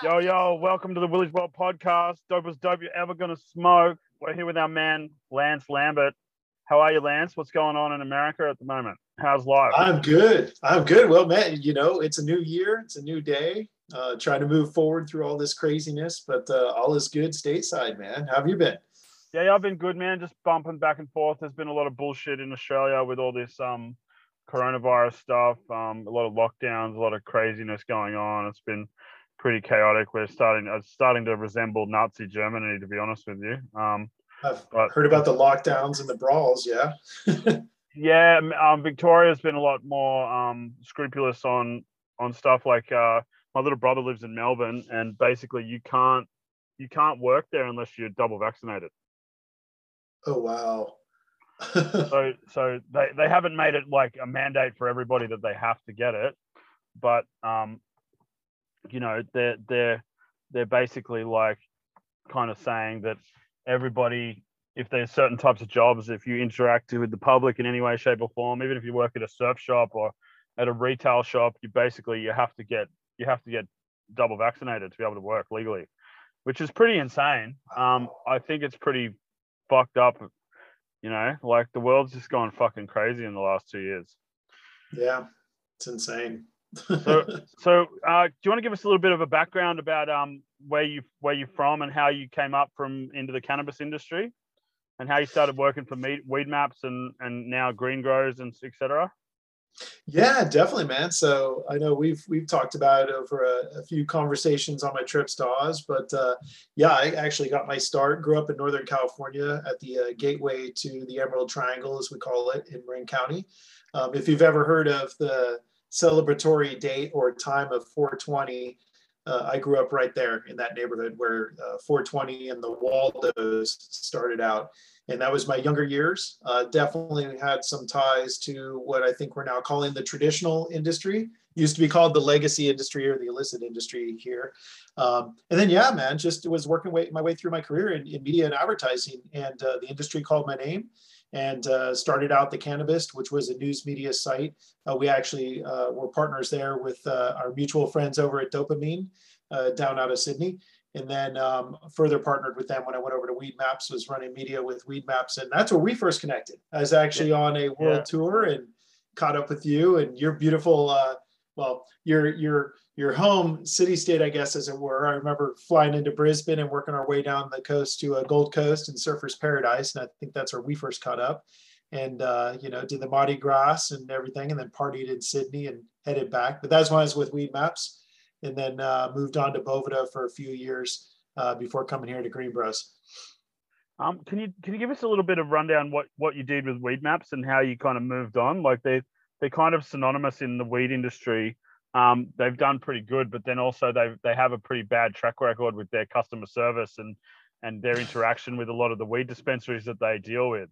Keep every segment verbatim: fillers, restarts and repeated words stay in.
Yo, yo, welcome to the Village World Podcast. Dopest dope you're ever going to smoke. We're here with our man, Lance Lambert. How are you, Lance? What's going on in America at the moment? How's life? I'm good. I'm good. Well, man, you know, it's a new year. It's a new day. Uh, trying to move forward through all this craziness, but uh, all is good stateside, man. How have you been? Yeah, yeah, I've been good, man. Just bumping back and forth. There's been a lot of bullshit in Australia with all this um, coronavirus stuff, um, a lot of lockdowns, a lot of craziness going on. It's been pretty chaotic. We're starting uh, starting to resemble Nazi Germany, to be honest with you. Um, I've but, heard about the lockdowns and the brawls, yeah? Yeah, um, Victoria's been a lot more um, scrupulous on, on stuff like uh, my little brother lives in Melbourne, and basically you can't you can't work there unless you're double vaccinated. Oh, wow. so so they, they haven't made it like a mandate for everybody that they have to get it, but... Um, you know, they're they're they're basically like kind of saying that everybody, if there's certain types of jobs, if you interact with the public in any way, shape, or form, even if you work at a surf shop or at a retail shop, you basically you have to get you have to get double vaccinated to be able to work legally, which is pretty insane. Um, I think it's pretty fucked up. You know, like the world's just gone fucking crazy in the last two years. Yeah, it's insane. so, so uh, do you want to give us a little bit of a background about um, where you where you're from and how you came up from into the cannabis industry, and how you started working for me, Weed Maps and and now Green Bros and et cetera? Yeah, definitely, man. So I know we've we've talked about it over a, a few conversations on my trips to Oz, but uh, yeah, I actually got my start. Grew up in Northern California at the uh, gateway to the Emerald Triangle, as we call it, in Marin County. Um, if you've ever heard of the celebratory date or time of four twenty. Uh, I grew up right there in that neighborhood where uh, four twenty and the Waldos started out. And that was my younger years. Uh, definitely had some ties to what I think we're now calling the traditional industry. Used to be called the legacy industry or the illicit industry here. Um, and then, yeah, man, just was working way, my way through my career in, in media and advertising. And uh, the industry called my name. And uh, started out The Cannabist, which was a news media site. Uh, we actually uh, were partners there with uh, our mutual friends over at Dopamine uh, down out of Sydney. And then um, further partnered with them when I went over to Weed Maps, was running media with Weed Maps. And that's where we first connected. I was actually on a world yeah. tour and caught up with you and your beautiful, uh, well, your, your, your home city state, I guess, as it were. I remember flying into Brisbane and working our way down the coast to a Gold Coast and Surfers Paradise. And I think that's where we first caught up and, uh, you know, did the Mardi Gras and everything, and then partied in Sydney and headed back. But that's when I was with Weed Maps, and then uh, moved on to Boveda for a few years uh, before coming here to Green Bros. Um, can you, can you give us a little bit of rundown what, what you did with Weed Maps and how you kind of moved on? Like they, they're kind of synonymous in the weed industry. Um, they've done pretty good, but then also they they have a pretty bad track record with their customer service and and their interaction with a lot of the weed dispensaries that they deal with.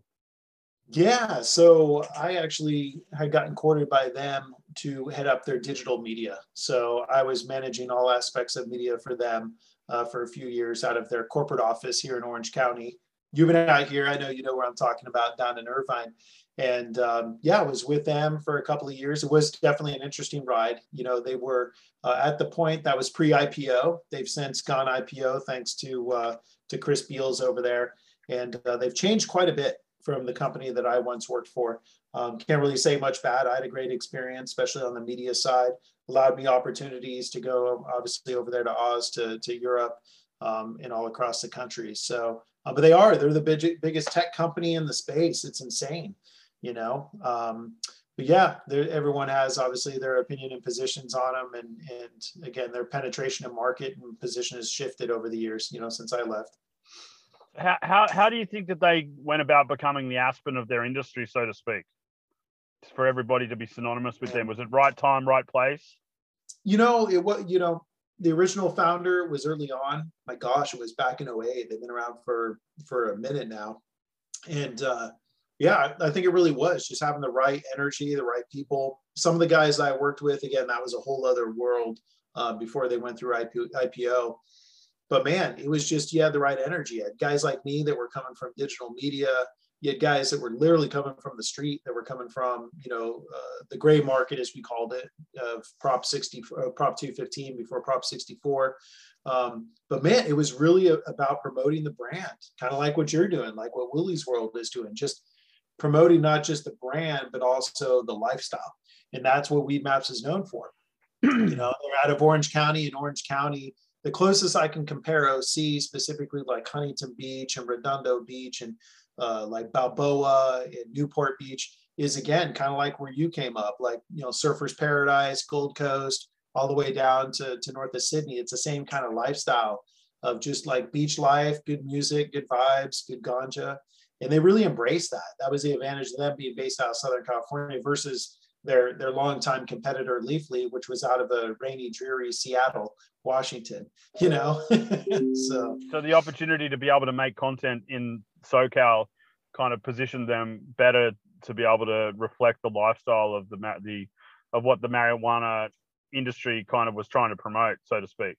Yeah, so I actually had gotten courted by them to head up their digital media. So I was managing all aspects of media for them uh, for a few years out of their corporate office here in Orange County. You've been out here, I know you know where I'm talking about, down in Irvine. And um, yeah, I was with them for a couple of years. It was definitely an interesting ride. You know, they were uh, at the point that was pre-I P O. They've since gone I P O thanks to uh, to Chris Beals over there. And uh, they've changed quite a bit from the company that I once worked for. Um, can't really say much bad. I had a great experience, especially on the media side. Allowed me opportunities to go, obviously, over there to Oz, to, to Europe, um, and all across the country. So, uh, but they are. They're the big, biggest tech company in the space. It's insane. You know, um, but yeah, everyone has obviously their opinion and positions on them. And, and again, their penetration of market and position has shifted over the years, you know, since I left. How, how, how do you think that they went about becoming the Aspen of their industry, so to speak, for everybody to be synonymous with yeah. them? Was it right time, right place? You know, it was, you know, the original founder was early on. My gosh, it was back in oh eight. They've been around for, for a minute now. And, uh, yeah, I think it really was just having the right energy, the right people. Some of the guys I worked with, again, that was a whole other world uh, before they went through I P O. But man, it was just, you had the right energy. You had guys like me that were coming from digital media. You had guys that were literally coming from the street, that were coming from, you know, uh, the gray market, as we called it, of Prop sixty, uh, Prop two fifteen before Prop sixty-four. Um, but man, it was really a, about promoting the brand, kind of like what you're doing, like what Willie's World is doing, just promoting not just the brand, but also the lifestyle. And that's what Weed Maps is known for. You know, they're out of Orange County. In Orange County, the closest I can compare O C, specifically like Huntington Beach and Redondo Beach and uh, like Balboa and Newport Beach, is again, kind of like where you came up, like, you know, Surfers Paradise, Gold Coast, all the way down to, to north of Sydney. It's the same kind of lifestyle of just like beach life, good music, good vibes, good ganja. And they really embraced that. That was the advantage of them being based out of Southern California versus their, their longtime competitor, Leafly, which was out of a rainy, dreary Seattle, Washington, you know? so. so the opportunity to be able to make content in SoCal kind of positioned them better to be able to reflect the lifestyle of the, the of what the marijuana industry kind of was trying to promote, so to speak.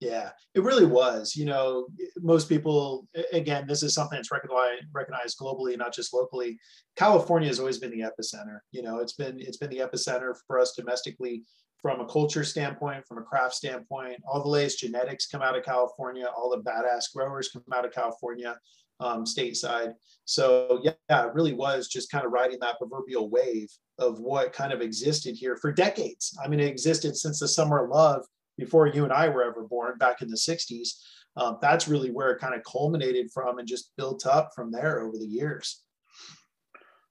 Yeah, it really was. You know, most people, again, this is something that's recognized, recognized globally, not just locally. California has always been the epicenter. You know, it's been it's been the epicenter for us domestically from a culture standpoint, from a craft standpoint. All the latest genetics come out of California. All the badass growers come out of California, um, stateside. So yeah, it really was just kind of riding that proverbial wave of what kind of existed here for decades. I mean, it existed since the summer of love, before you and I were ever born, back in the sixties. Um, that's really where it kind of culminated from and just built up from there over the years.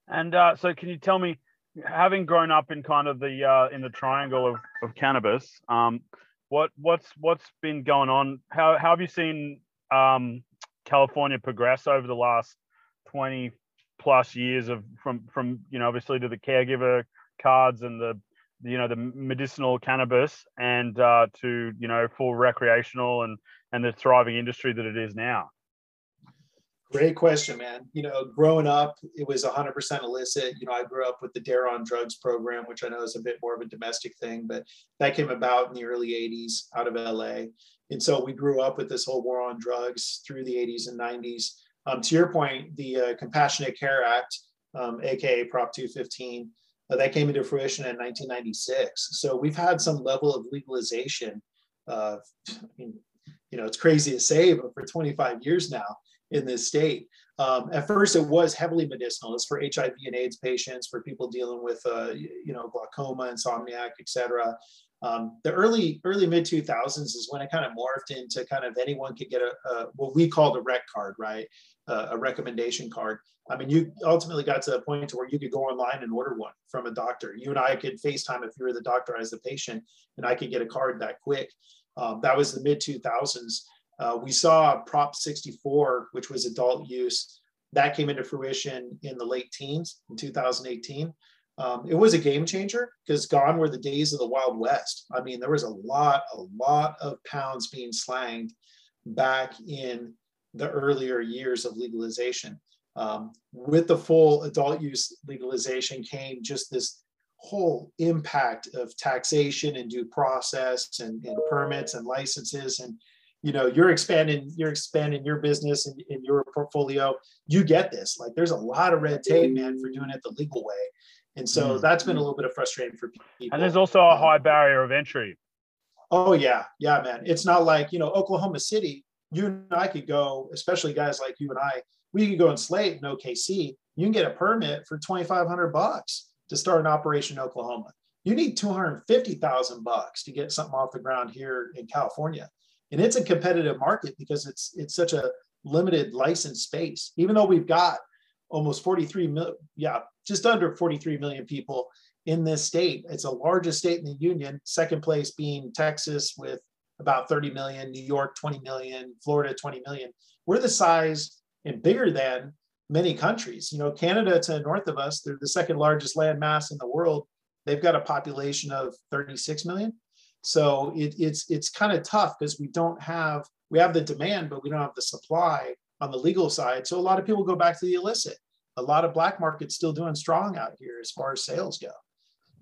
And uh, so can you tell me, having grown up in kind of the, uh, in the triangle of, of cannabis, um, what, what's, what's been going on? How, how have you seen um, California progress over the last twenty plus years of from, from, you know, obviously to the caregiver cards and the, you know, the medicinal cannabis and uh, to, you know, full recreational and, and the thriving industry that it is now? Great question, man. You know, growing up, it was one hundred percent illicit. You know, I grew up with the Dare on Drugs program, which I know is a bit more of a domestic thing, but that came about in the early eighties out of L A. And so we grew up with this whole war on drugs through the eighties and nineties. Um, to your point, the uh, Compassionate Care Act, um, A K A Prop two fifteen, Uh, that came into fruition in nineteen ninety-six. So we've had some level of legalization. Uh, I mean, you know, it's crazy to say, but for twenty-five years now in this state. Um, at first, it was heavily medicinal. It's for H I V and AIDS patients, for people dealing with, uh, you know, glaucoma, insomniac, et cetera. Um, the early, early mid two thousands is when it kind of morphed into kind of anyone could get a, a what we called a rec card, right? Uh, a recommendation card. I mean, you ultimately got to the point to where you could go online and order one from a doctor. You and I could FaceTime if you were the doctor as the patient, and I could get a card that quick. Um, that was the mid two thousands. Uh, we saw Prop sixty-four, which was adult use. That came into fruition in the late teens in two thousand eighteen. Um, it was a game changer because gone were the days of the Wild West. I mean, there was a lot, a lot of pounds being slanged back in the earlier years of legalization. Um, with the full adult use legalization came just this whole impact of taxation and due process and, and permits and licenses. And, you know, you're expanding, you're expanding your business and, and your portfolio. You get this, like there's a lot of red tape, man, for doing it the legal way. And so that's been a little bit of frustrating for people. And there's also a high barrier of entry. Oh, yeah. Yeah, man. It's not like, you know, Oklahoma City, you and I could go, especially guys like you and I, we could go and slate in O K C. You can get a permit for twenty-five hundred bucks to start an operation in Oklahoma. You need two hundred fifty thousand bucks to get something off the ground here in California. And it's a competitive market because it's it's such a limited license space, even though we've got almost forty-three million, yeah, just under forty-three million people in this state. It's the largest state in the union, second place being Texas with about thirty million, New York, twenty million, Florida, twenty million. We're the size and bigger than many countries. You know, Canada to the north of us, they're the second largest land mass in the world. They've got a population of thirty-six million. So it, it's, it's kind of tough because we don't have, we have the demand, but we don't have the supply on the legal side. So a lot of people go back to the illicit. A lot of black market's still doing strong out here as far as sales go.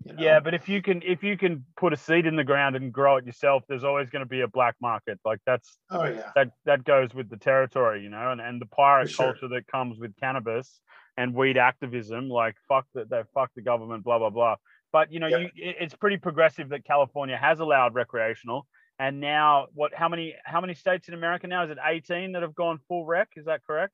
You know? Yeah, but if you can if you can put a seed in the ground and grow it yourself, there's always going to be a black market. Like that's oh yeah that that goes with the territory, you know, and, and the pirate sure. culture that comes with cannabis and weed activism. Like fuck that, they fuck the government, blah blah blah. But you know, yeah. you, it's pretty progressive that California has allowed recreational. And now, what? How many? How many states in America now? Is it eighteen that have gone full rec? Is that correct?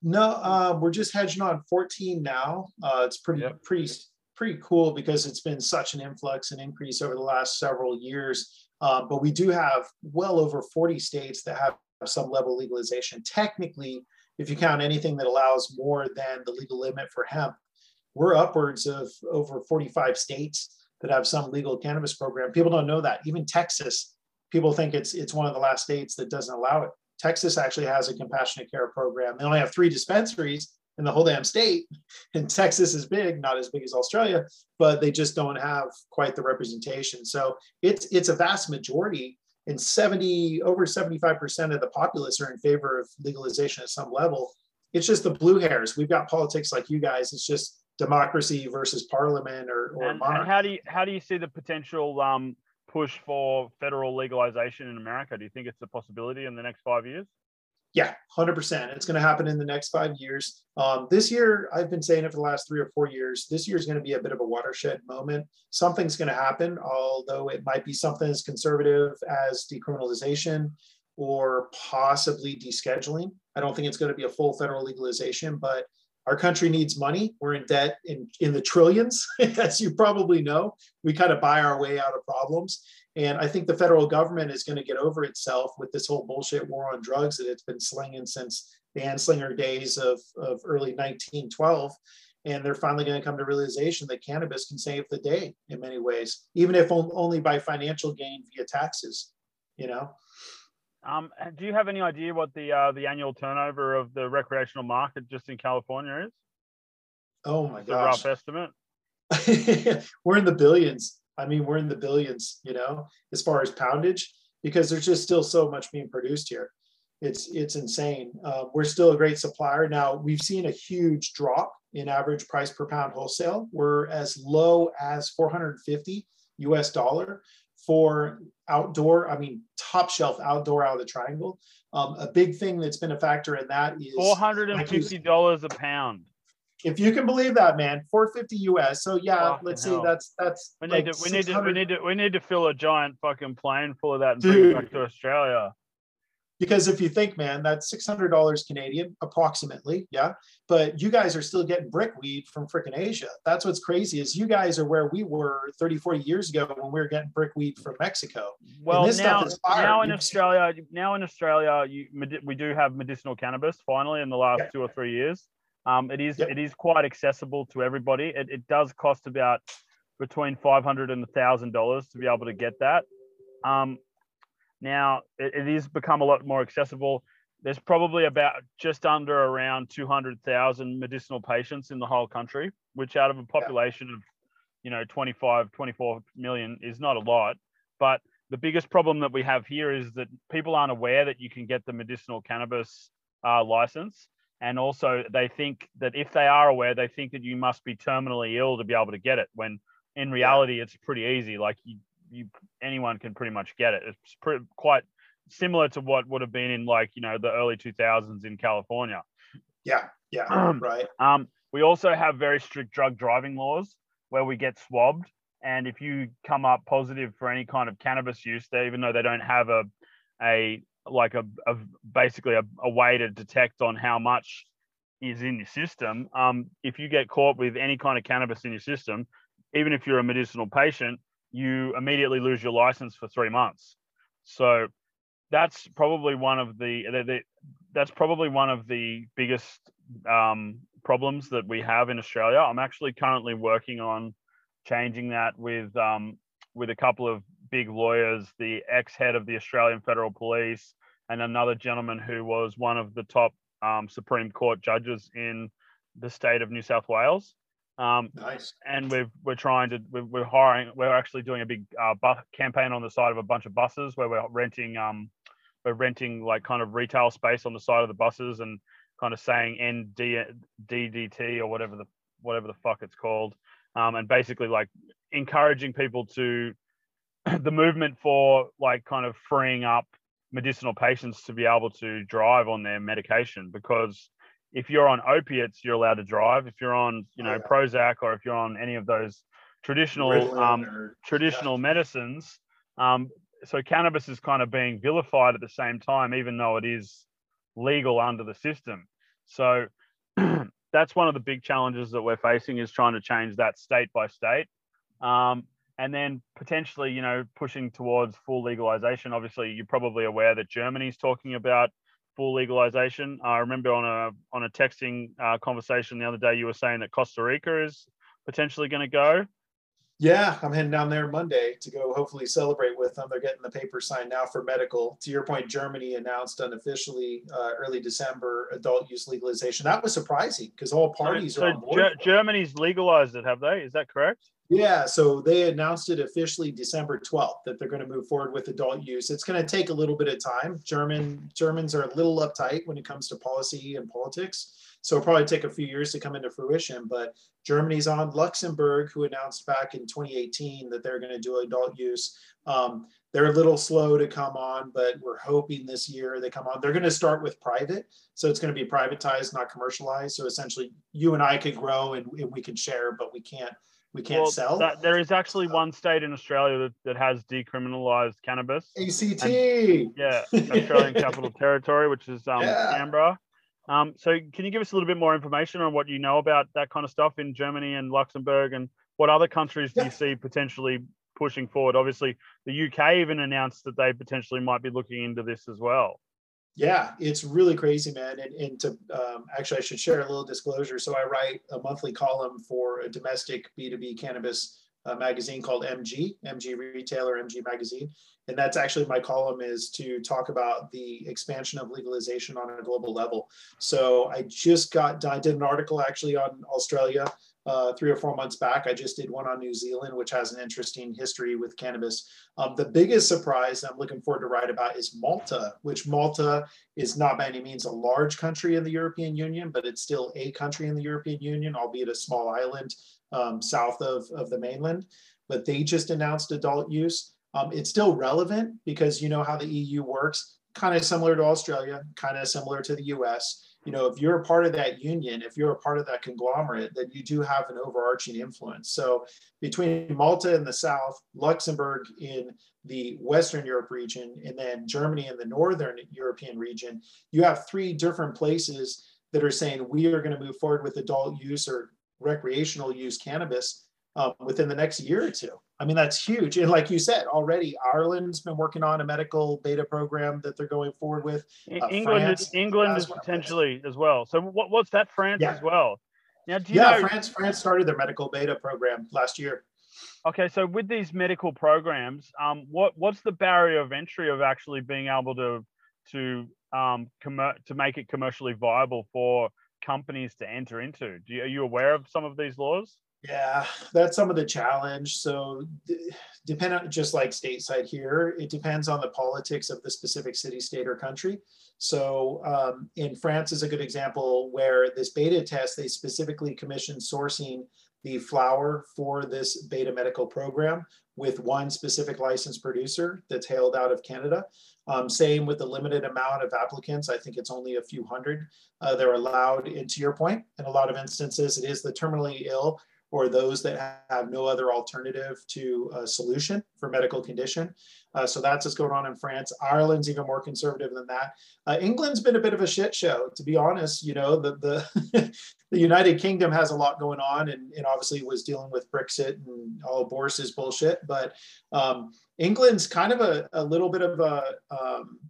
No, uh, we're just hedging on fourteen now. Uh, it's pretty, yep. pretty, pretty cool because it's been such an influx and increase over the last several years. Uh, but we do have well over forty states that have some level of legalization. Technically, if you count anything that allows more than the legal limit for hemp, we're upwards of over forty-five states that have some legal cannabis program. People don't know that. Even Texas, people think it's it's one of the last states that doesn't allow it. Texas actually has a compassionate care program. They only have three dispensaries in the whole damn state. And Texas is big, not as big as Australia, but they just don't have quite the representation. So it's it's a vast majority, and seventy over seventy-five percent of the populace are in favor of legalization at some level. It's just the blue hairs. We've got politics like you guys. It's just democracy versus parliament or, or and, monarchy. And how do you how do you see the potential um, push for federal legalization in America? Do you think it's a possibility in the next five years? Yeah, one hundred percent. It's going to happen in the next five years. Um, this year, I've been saying it for the last three or four years, this year is going to be a bit of a watershed moment. Something's going to happen, although it might be something as conservative as decriminalization or possibly descheduling. I don't think it's going to be a full federal legalization, but our country needs money. We're in debt in, in the trillions, as you probably know. We kind of buy our way out of problems. And I think the federal government is going to get over itself with this whole bullshit war on drugs that it's been slinging since the Anslinger days of, of early nineteen twelve. And they're finally going to come to realization that cannabis can save the day in many ways, even if only by financial gain via taxes, you know? Um, do you have any idea what the uh, the annual turnover of the recreational market just in California is? Oh my gosh! It's a rough estimate. We're in the billions. I mean, we're in the billions. You know, as far as poundage, because there's just still so much being produced here. It's it's insane. Uh, we're still a great supplier. Now we've seen a huge drop in average price per pound wholesale. We're as low as four hundred fifty U S dollar. For outdoor, I mean, top shelf outdoor out of the triangle. Um, a big thing that's been a factor in that is four hundred fifty dollars a pound. If you can believe that, man, four hundred fifty U S. So yeah, fucking let's hell. see, that's that's. We need like to we need to we need to we need to fill a giant fucking plane full of that and Dude. bring it back to Australia. Because if you think, man, that's six hundred dollars Canadian, approximately, yeah? But you guys are still getting brickweed from frickin' Asia. That's what's crazy is you guys are where we were thirty, forty years ago when we were getting brickweed from Mexico. Well, this now, stuff now in Australia, now in Australia, you, we do have medicinal cannabis, finally, in the last yeah. two or three years. Um, it is yep. it is quite accessible to everybody. It, it does cost about between five hundred dollars and one thousand dollars to be able to get that. Um, Now, it has become a lot more accessible. There's probably about just under around two hundred thousand medicinal patients in the whole country, which out of a population yeah. of, you know, twenty-five, twenty-four million is not a lot. But the biggest problem that we have here is that people aren't aware that you can get the medicinal cannabis uh, license. And also they think that if they are aware, they think that you must be terminally ill to be able to get it, when in reality, yeah. it's pretty easy. Like you, You, anyone can pretty much get it. It's pretty, quite similar to what would have been in, like, you know, the early two thousands in California. Yeah, yeah, um, right. Um, we also have very strict drug driving laws where we get swabbed. And if you come up positive for any kind of cannabis use, they, even though they don't have a, a like a, a basically a, a way to detect on how much is in your system, um, if you get caught with any kind of cannabis in your system, even if you're a medicinal patient, you immediately lose your license for three months. So that's probably one of the, the, the that's probably one of the biggest um, problems that we have in Australia. I'm actually currently working on changing that with um, with a couple of big lawyers, the ex-head of the Australian Federal Police, and another gentleman who was one of the top um, Supreme Court judges in the state of New South Wales. Um, nice. And we've, we're trying to, we're, we're hiring, we're actually doing a big uh, bus campaign on the side of a bunch of buses where we're renting, um, we're renting like kind of retail space on the side of the buses and kind of saying N D D T or whatever the, whatever the fuck it's called. Um, and basically like encouraging people to the movement for like kind of freeing up medicinal patients to be able to drive on their medication, because if you're on opiates, you're allowed to drive. If you're on, you know, oh, yeah. Prozac, or if you're on any of those traditional um, traditional yeah. medicines, um, so cannabis is kind of being vilified at the same time, even though it is legal under the system. So that's one of the big challenges that we're facing, is trying to change that state by state. Um, and then potentially, you know, pushing towards full legalization. Obviously, you're probably aware that Germany's talking about full legalization. I remember on a on a texting uh, conversation the other day, you were saying that Costa Rica is potentially going to go. Yeah, I'm heading down there Monday to go hopefully celebrate with them. They're getting the paper signed now for medical. To your point, Germany announced unofficially uh, early December adult use legalization. That was surprising because all parties so, are on board. Ger- Germany's legalized it, have they? Is that correct? Yeah, so they announced it officially December twelfth that they're going to move forward with adult use. It's going to take a little bit of time. German Germans are a little uptight when it comes to policy and politics, so it'll probably take a few years to come into fruition. But Germany's on. Luxembourg, who announced back in twenty eighteen that they're going to do adult use, um, they're a little slow to come on, but we're hoping this year they come on. They're going to start with private, so it's going to be privatized, not commercialized. So essentially, you and I could grow and, and we can share, but we can't. We can't well, sell. That, there is actually one state in Australia that, that has decriminalized cannabis. A C T. And, yeah, Australian Capital Territory, which is um, yeah. Canberra. Um, so can you give us a little bit more information on what you know about that kind of stuff in Germany and Luxembourg, and what other countries do yeah. you see potentially pushing forward? Obviously, the U K even announced that they potentially might be looking into this as well. Yeah, it's really crazy, man. And, and to um, actually, I should share a little disclosure. So I write a monthly column for a domestic B two B cannabis uh, magazine called M G, M G Retailer, M G Magazine. And that's actually my column, is to talk about the expansion of legalization on a global level. So I just got, I did an article actually on Australia uh, three or four months back. I just did one on New Zealand, which has an interesting history with cannabis. Um, the biggest surprise I'm looking forward to write about is Malta, which Malta is not by any means a large country in the European Union, but it's still a country in the European Union, albeit a small island um, south of, of the mainland. But they just announced adult use. Um, it's still relevant because you know how the E U works, kind of similar to Australia, kind of similar to the U S. You know, if you're a part of that union, if you're a part of that conglomerate, then you do have an overarching influence. So between Malta in the south, Luxembourg in the Western Europe region, and then Germany in the Northern European region, you have three different places that are saying we are going to move forward with adult use or recreational use cannabis um, within the next year or two. I mean, that's huge. And like you said, already Ireland's been working on a medical beta program that they're going forward with. Uh, England, France, England is potentially as well. So what, what's that? France yeah. as well. Now, do you yeah, know- France, France started their medical beta program last year. Okay, so with these medical programs, um, what what's the barrier of entry of actually being able to to um commer- to make it commercially viable for companies to enter into? Do you, are you aware of some of these laws? Yeah, that's some of the challenge. So depend on, just like stateside here, it depends on the politics of the specific city, state, or country. So um, in France is a good example where this beta test, they specifically commissioned sourcing the flower for this beta medical program with one specific licensed producer that's hailed out of Canada. Um, same with the limited amount of applicants. I think it's only a few hundred. Uh, they're allowed, and to your point, in a lot of instances, it is the terminally ill or those that have no other alternative to a solution for medical condition. Uh, so that's what's going on in France. Ireland's even more conservative than that. Uh, England's been a bit of a shit show, to be honest. You know, the the, the United Kingdom has a lot going on, and, and obviously was dealing with Brexit and all Boris's bullshit. But um, England's kind of a, a little bit of a um,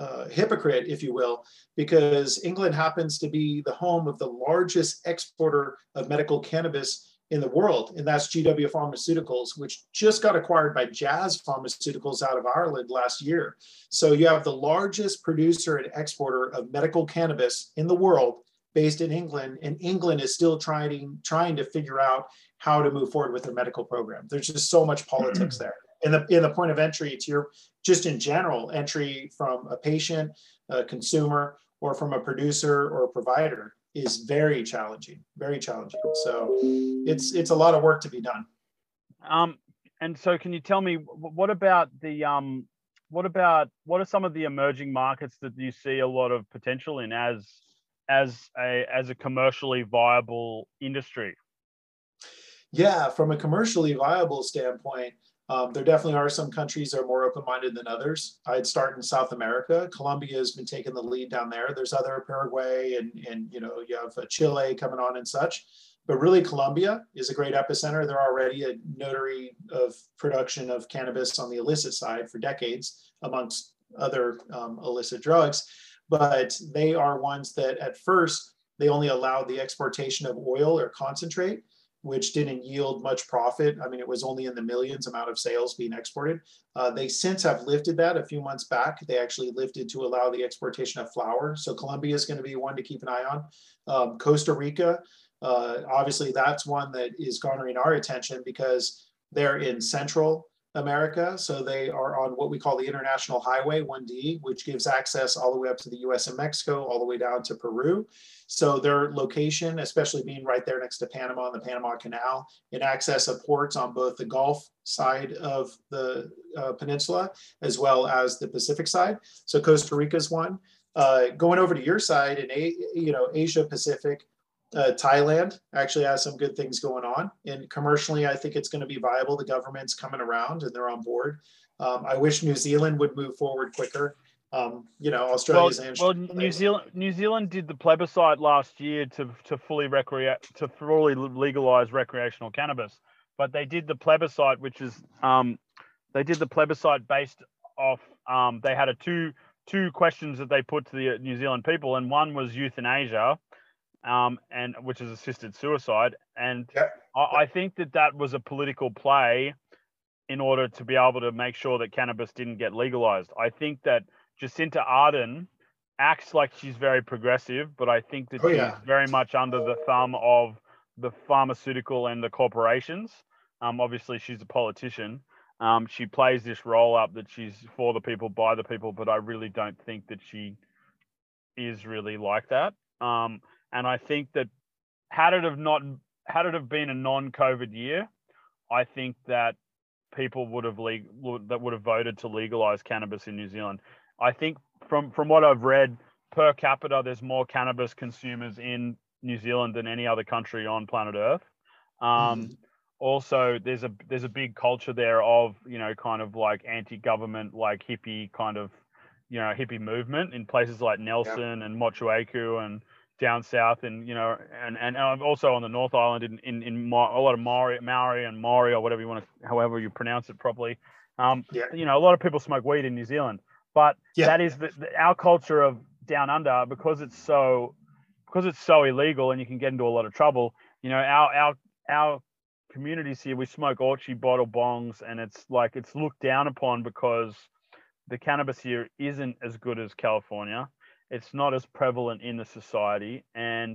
Uh, hypocrite, if you will, because England happens to be the home of the largest exporter of medical cannabis in the world, and that's G W Pharmaceuticals, which just got acquired by Jazz Pharmaceuticals out of Ireland last year. So you have the largest producer and exporter of medical cannabis in the world based in England, and England is still trying, trying to figure out how to move forward with their medical program. There's just so much politics there. And the, and the point of entry to your, just in general, entry from a patient, a consumer, or from a producer or a provider is very challenging, very challenging. So it's it's a lot of work to be done. Um, and so can you tell me, what about the, um, what about, what are some of the emerging markets that you see a lot of potential in as, as a, as a commercially viable industry? Yeah, from a commercially viable standpoint, Um, there definitely are some countries that are more open-minded than others. I'd start in South America. Colombia has been taking the lead down there. There's other Paraguay and, and you know, you have Chile coming on and such. But really, Colombia is a great epicenter. They're already a notary of production of cannabis on the illicit side for decades, amongst other um, illicit drugs. But they are ones that at first, they only allowed the exportation of oil or concentrate, which didn't yield much profit. I mean, it was only in the millions amount of sales being exported. Uh, they since have lifted that a few months back. They actually lifted to allow the exportation of flour. So Colombia is going to be one to keep an eye on. Um, Costa Rica, uh, obviously that's one that is garnering our attention because they're in Central America. So they are on what we call the International Highway one D, which gives access all the way up to the U S and Mexico, all the way down to Peru. So their location, especially being right there next to Panama and the Panama Canal, and access of ports on both the Gulf side of the uh, peninsula, as well as the Pacific side. So Costa Rica is one. Uh, going over to your side in a, you know, Asia Pacific, Uh, Thailand actually has some good things going on, and commercially, I think it's going to be viable. The government's coming around and they're on board. Um, I wish New Zealand would move forward quicker. Um, you know, Australia's well, and well, New Zealand. New Zealand did the plebiscite last year to to fully recreate to fully legalize recreational cannabis, but they did the plebiscite, which is um, they did the plebiscite based off. Um, they had a two two questions that they put to the New Zealand people, and one was euthanasia. Um, and which is assisted suicide. And yeah. I, I think that that was a political play in order to be able to make sure that cannabis didn't get legalized. I think that Jacinta Ardern acts like she's very progressive, but I think that oh, she's yeah. very much under the thumb of the pharmaceutical and the corporations. Um, obviously, she's a politician. Um, she plays this role up that she's for the people, by the people, but I really don't think that she is really like that. Um, And I think that had it have not had it have been a non-COVID year, I think that people would have legal that would have voted to legalize cannabis in New Zealand. I think from from what I've read, per capita, there's more cannabis consumers in New Zealand than any other country on planet Earth. Um, mm-hmm. Also, there's a there's a big culture there of you know kind of like anti-government, like hippie kind of you know hippie movement in places like Nelson yeah. and Motueka and down south, and you know, and and also on the North Island, in in, in Ma- a lot of Maori, Maori and Maori, or whatever you want to, however you pronounce it properly. Um, yeah. You know, a lot of people smoke weed in New Zealand, but yeah. that is the, the, our culture of down under, because it's so because it's so illegal, and you can get into a lot of trouble. You know, our our our communities here, we smoke orchie, bottle bongs, and it's like it's looked down upon because the cannabis here isn't as good as California. It's not as prevalent in the society, and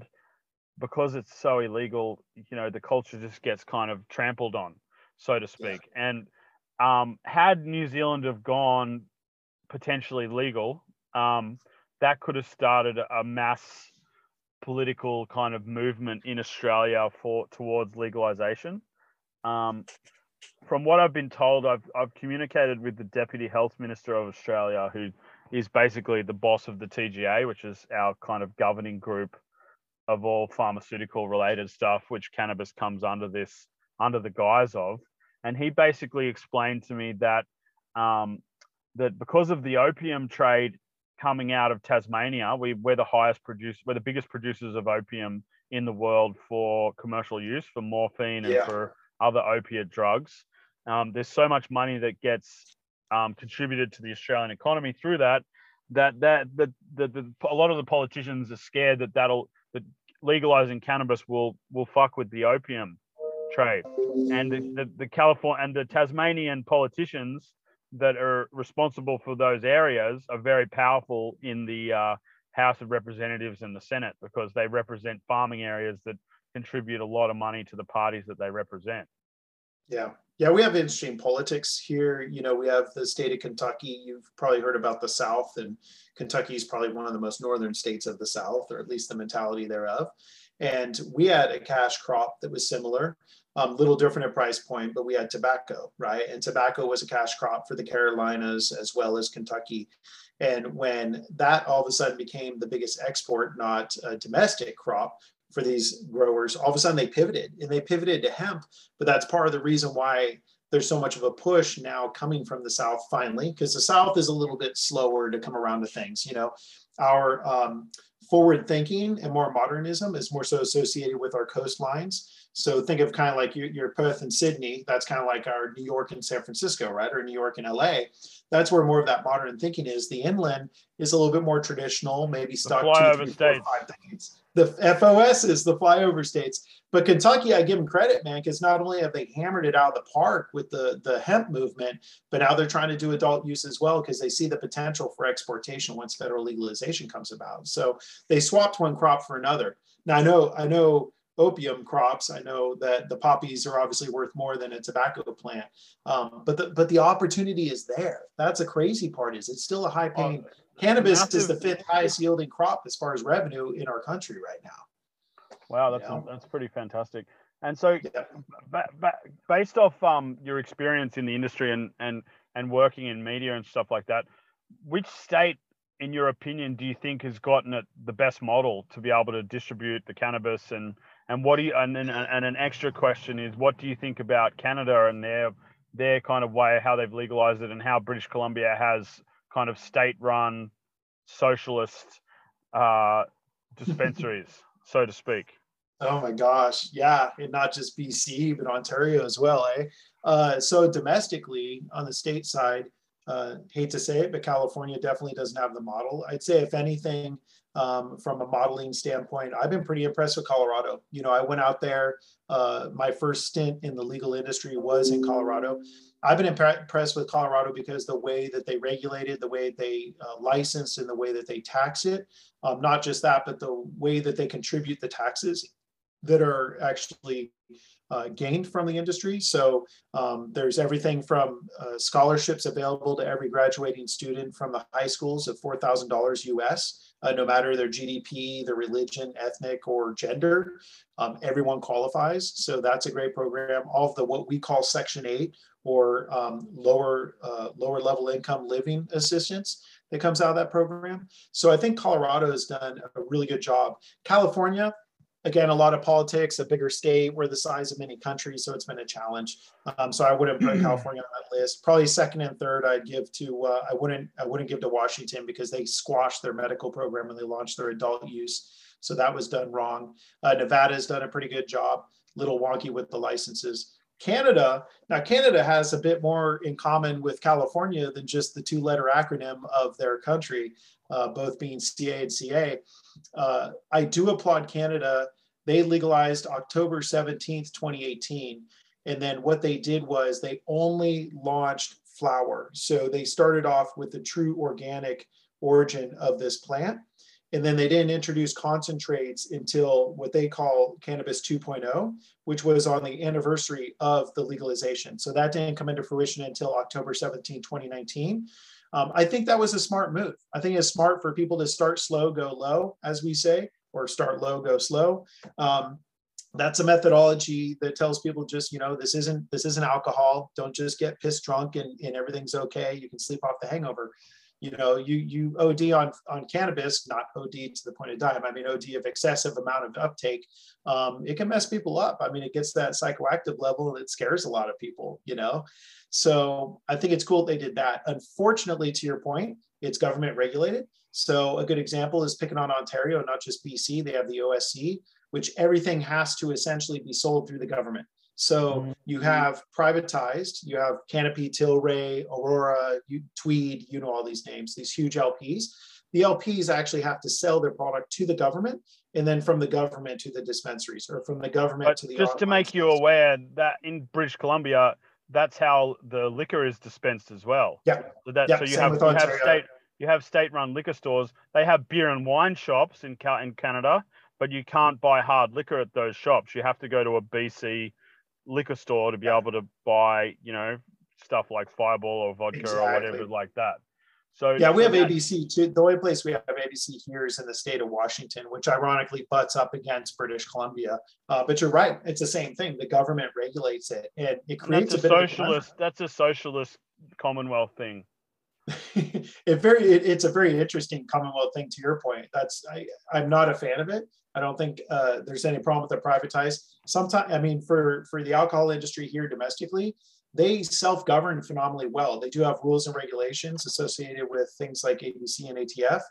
because it's so illegal, you know, the culture just gets kind of trampled on, so to speak. Yeah. And um, had New Zealand have gone potentially legal, um, that could have started a mass political kind of movement in Australia for towards legalization. Um, from what I've been told, I've I've communicated with the Deputy Health Minister of Australia, who is basically the boss of the T G A, which is our kind of governing group of all pharmaceutical related stuff, which cannabis comes under this, under the guise of. And he basically explained to me that, um, that because of the opium trade coming out of Tasmania, we, we're the highest producer, we're the biggest producers of opium in the world for commercial use, for morphine and yeah. for other opiate drugs. Um, there's so much money that gets Um, contributed to the Australian economy through that, that that that the, the, a lot of the politicians are scared that that'll that legalizing cannabis will will fuck with the opium trade, and the the, the California and the Tasmanian politicians that are responsible for those areas are very powerful in the uh, House of Representatives and the Senate, because they represent farming areas that contribute a lot of money to the parties that they represent. Yeah. Yeah, we have interesting politics here. You know, we have the state of Kentucky. You've probably heard about the South, and Kentucky is probably one of the most northern states of the South, or at least the mentality thereof. And we had a cash crop that was similar, a um, little different at price point, but we had tobacco, right? And tobacco was a cash crop for the Carolinas as well as Kentucky. And when that all of a sudden became the biggest export, not a domestic crop, for these growers, all of a sudden they pivoted and they pivoted to hemp. But that's part of the reason why there's so much of a push now coming from the South, finally, because the South is a little bit slower to come around to things. You know, our um, forward thinking and more modernism is more so associated with our coastlines. So think of kind of like your, your Perth and Sydney, that's kind of like our New York and San Francisco, right? Or New York and L A. That's where more of that modern thinking is. The inland is a little bit more traditional, maybe stuck to two, three, four, five decades. The F O S is the flyover states. But Kentucky, I give them credit, man, because not only have they hammered it out of the park with the, the hemp movement, but now they're trying to do adult use as well because they see the potential for exportation once federal legalization comes about. So they swapped one crop for another. Now, I know, I know opium crops, I know that the poppies are obviously worth more than a tobacco plant, um, but, the, but the opportunity is there. That's the crazy part, is it's still a high paying. Oh, cannabis massive. Is the fifth highest yielding crop as far as revenue in our country right now. Wow, that's, yeah. that's pretty fantastic. And so yeah. ba ba based off um, your experience in the industry and, and, and working in media and stuff like that, which state, in your opinion, do you think has gotten it the best model to be able to distribute the cannabis? And, and what do you, and, and, and an extra question is, what do you think about Canada and their, their kind of way, how they've legalized it, and how British Columbia has kind of state-run socialist uh, dispensaries, so to speak? Oh my gosh, yeah, and not just B C, but Ontario as well, eh? Uh, so domestically, on the state side, uh, hate to say it, but California definitely doesn't have the model. I'd say, if anything, um, from a modeling standpoint, I've been pretty impressed with Colorado. You know, I went out there, uh, my first stint in the legal industry was in Colorado. I've been impressed with Colorado because the way that they regulated, the way they uh, licensed, and the way that they tax it. Um, not just that, but the way that they contribute the taxes that are actually uh, gained from the industry. So um, there's everything from uh, scholarships available to every graduating student from the high schools of four thousand dollars U S. Uh, no matter their G D P, their religion, ethnic, or gender, um, everyone qualifies. So that's a great program. All of the what we call Section eight, or um, lower uh, lower level income living assistance that comes out of that program. So I think Colorado has done a really good job. California, again, a lot of politics, a bigger state, we're the size of many countries, so it's been a challenge. Um, so I wouldn't put California on that list. Probably second and third, I'd give to. Uh, I wouldn't. I wouldn't give to Washington because they squashed their medical program when they launched their adult use. So that was done wrong. Uh, Nevada's done a pretty good job. Little wonky with the licenses. Canada, now Canada has a bit more in common with California than just the two-letter acronym of their country, uh, both being C A and C A. Uh, I do applaud Canada. They legalized October seventeenth, twenty eighteen. And then what they did was they only launched flower. So they started off with the true organic origin of this plant. And then they didn't introduce concentrates until what they call Cannabis two point oh, which was on the anniversary of the legalization. So that didn't come into fruition until October seventeenth, twenty nineteen. Um, I think that was a smart move. I think it's smart for people to start slow, go low, as we say, or start low, go slow. Um, that's a methodology that tells people just, you know, this isn't this isn't alcohol. Don't just get pissed drunk and, and everything's okay. You can sleep off the hangover. You know, you you O D on, on cannabis, not O D to the point of dime. I mean, O D of excessive amount of uptake. Um, it can mess people up. I mean, it gets that psychoactive level and it scares a lot of people, you know. So I think it's cool they did that. Unfortunately, to your point, it's government regulated. So a good example is picking on Ontario, not just B C. They have the O S C, which everything has to essentially be sold through the government. So you have privatized, you have Canopy, Tilray, Aurora, Tweed, you know all these names, these huge L Ps. The L Ps actually have to sell their product to the government, and then from the government to the dispensaries, or from the government but to the just to make you aware that in British Columbia, that's how the liquor is dispensed as well. Yeah. So, that, yeah, so you, have, you have state you have state-run liquor stores. They have beer and wine shops in in Canada, but you can't buy hard liquor at those shops. You have to go to a B C liquor store to be able to buy, you know, stuff like Fireball or vodka exactly. or whatever like that. So yeah, we have A B C too. The only place we have A B C here is in the state of Washington, which ironically butts up against British Columbia. Uh, but you're right, it's the same thing. The government regulates it, and it creates and that's a, a bit socialist. Of a that's a socialist Commonwealth thing. it very it, it's a very interesting Commonwealth thing. To your point, that's I, I'm not a fan of it. I don't think uh, there's any problem with the privatized. Sometimes, I mean, for, for the alcohol industry here domestically, they self-govern phenomenally well. They do have rules and regulations associated with things like A B C and A T F,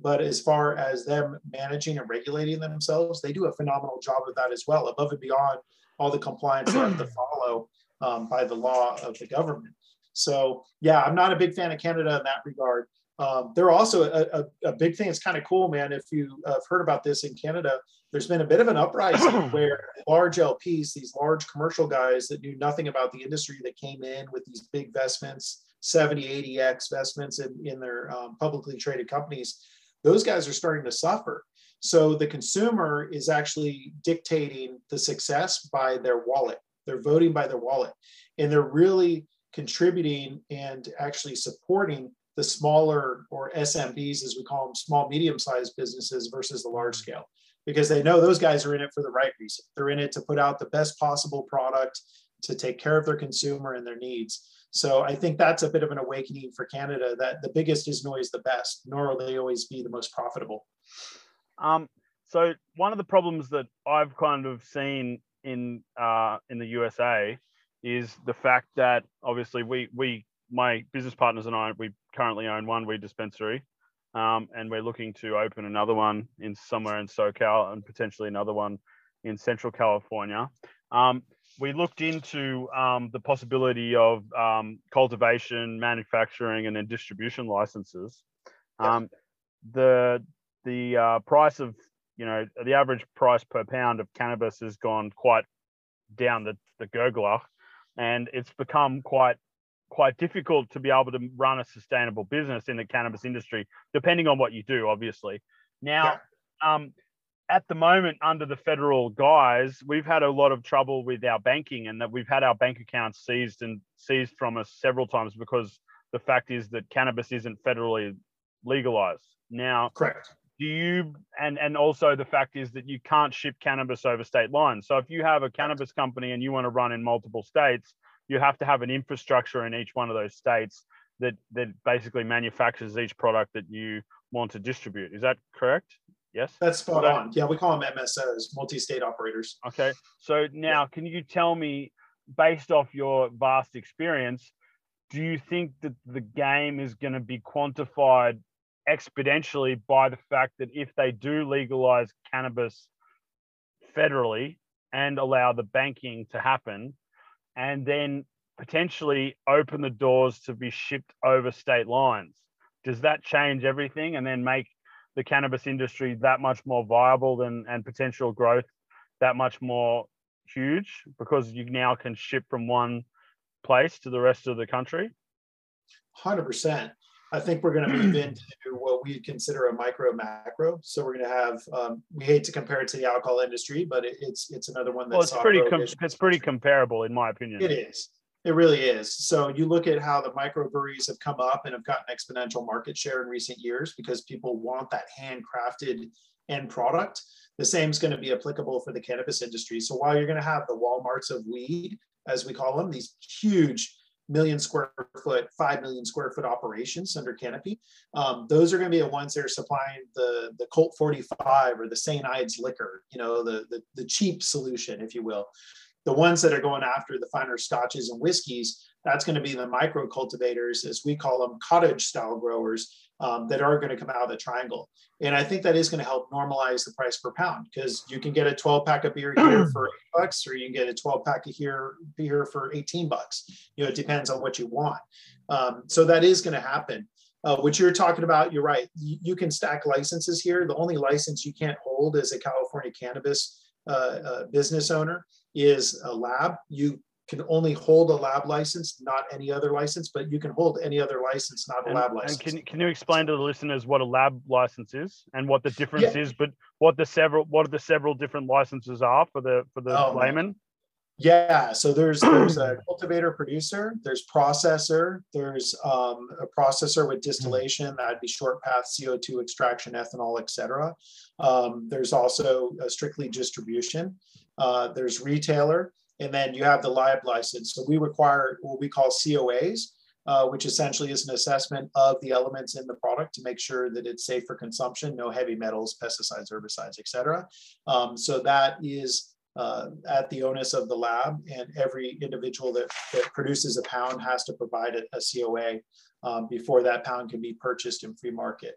but as far as them managing and regulating themselves, they do a phenomenal job of that as well, above and beyond all the compliance they have to follow um, by the law of the government. So yeah, I'm not a big fan of Canada in that regard. Um, they're also a, a, a big thing. It's kind of cool, man. If you have heard about this in Canada, there's been a bit of an uprising where large L Ps, these large commercial guys that knew nothing about the industry, that came in with these big vestments, seventy, eighty X vestments in, in their um, publicly traded companies, those guys are starting to suffer. So the consumer is actually dictating the success by their wallet. They're voting by their wallet, and they're really contributing and actually supporting the smaller, or S M Bs as we call them, small medium-sized businesses versus the large scale, because they know those guys are in it for the right reason. They're in it to put out the best possible product to take care of their consumer and their needs. So I think that's a bit of an awakening for Canada, that the biggest isn't always the best, nor will they always be the most profitable. Um, so one of the problems that I've kind of seen in uh, in the U S A is the fact that obviously we we my business partners and I, we currently own one weed dispensary, um, and we're looking to open another one in somewhere in SoCal and potentially another one in Central California. Um, we looked into um, the possibility of um, cultivation, manufacturing, and then distribution licenses. Um, the the uh, price of, you know, the average price per pound of cannabis has gone quite down the, the gurgler, and it's become quite quite difficult to be able to run a sustainable business in the cannabis industry, depending on what you do, obviously. Now, yeah. um, at the moment, under the federal guise, we've had a lot of trouble with our banking, and that we've had our bank accounts seized and seized from us several times, because the fact is that cannabis isn't federally legalized. Now, correct. Do you, and, and also the fact is that you can't ship cannabis over state lines. So if you have a cannabis company and you want to run in multiple states, you have to have an infrastructure in each one of those states that, that basically manufactures each product that you want to distribute. Is that correct? Yes? That's spot so, on. Yeah, we call them M S Os, multi-state operators. Okay. So now, yeah. Can you tell me, based off your vast experience, do you think that the game is going to be quantified exponentially by the fact that if they do legalize cannabis federally and allow the banking to happen, and then potentially open the doors to be shipped over state lines? Does that change everything and then make the cannabis industry that much more viable than, and potential growth that much more huge, because you now can ship from one place to the rest of the country? one hundred percent. I think we're going to move into what we consider a micro macro. So we're going to have, um, we hate to compare it to the alcohol industry, but it, it's it's another one that's, well, it's pretty com- it's pretty comparable in my opinion. It is. It really is. So you look at how the microbreweries have come up and have gotten exponential market share in recent years because people want that handcrafted end product. The same is going to be applicable for the cannabis industry. So while you're going to have the Walmarts of weed, as we call them, these huge million square foot, five million square foot operations under canopy. Um, those are going to be the ones that are supplying the, the Colt forty-five or the Saint Ides liquor, you know, the, the, the cheap solution, if you will. The ones that are going after the finer scotches and whiskeys, that's going to be the micro cultivators, as we call them, cottage style growers, um, that are going to come out of the triangle. And I think that is going to help normalize the price per pound, because you can get a twelve pack of beer here for eight bucks, or you can get a twelve pack of here beer for eighteen bucks. You know, it depends on what you want. Um, so that is going to happen. Uh, what you're talking about, you're right. You, you can stack licenses here. The only license you can't hold as a California cannabis uh, uh, business owner is a lab. You can only hold a lab license, not any other license, but you can hold any other license, not a and, lab license. And can, can you explain to the listeners what a lab license is and what the difference yeah. is, but what the several what the several different licenses are for the for the oh, layman? Yeah, so there's there's a cultivator producer, there's processor, there's um, a processor with distillation, that'd be short path, C O two extraction, ethanol, et cetera. Um, there's also a strictly distribution, uh, there's retailer, and then you have the lab license. So we require what we call C O As, uh, which essentially is an assessment of the elements in the product to make sure that it's safe for consumption, no heavy metals, pesticides, herbicides, et cetera. Um, so that is uh, at the onus of the lab, and every individual that, that produces a pound has to provide a, a C O A um, before that pound can be purchased in free market.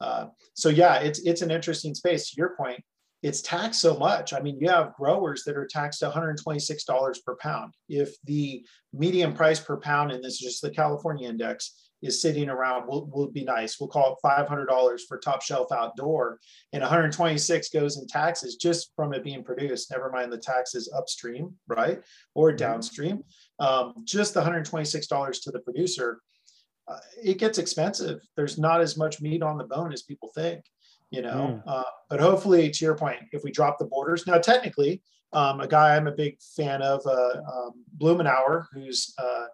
Uh, so yeah, it's, it's an interesting space. To your point, it's taxed so much. I mean, you have growers that are taxed one hundred twenty-six dollars per pound. If the median price per pound, and this is just the California index, is sitting around, we'll, we'll be nice, we'll call it five hundred dollars for top shelf outdoor, and one hundred twenty-six goes in taxes just from it being produced, never mind the taxes upstream, right? Or downstream, um, just the one hundred twenty-six dollars to the producer, uh, it gets expensive. There's not as much meat on the bone as people think. You know, mm. uh, but hopefully, to your point, if we drop the borders now, technically, um, a guy I'm a big fan of, uh, um, Blumenauer, who's uh,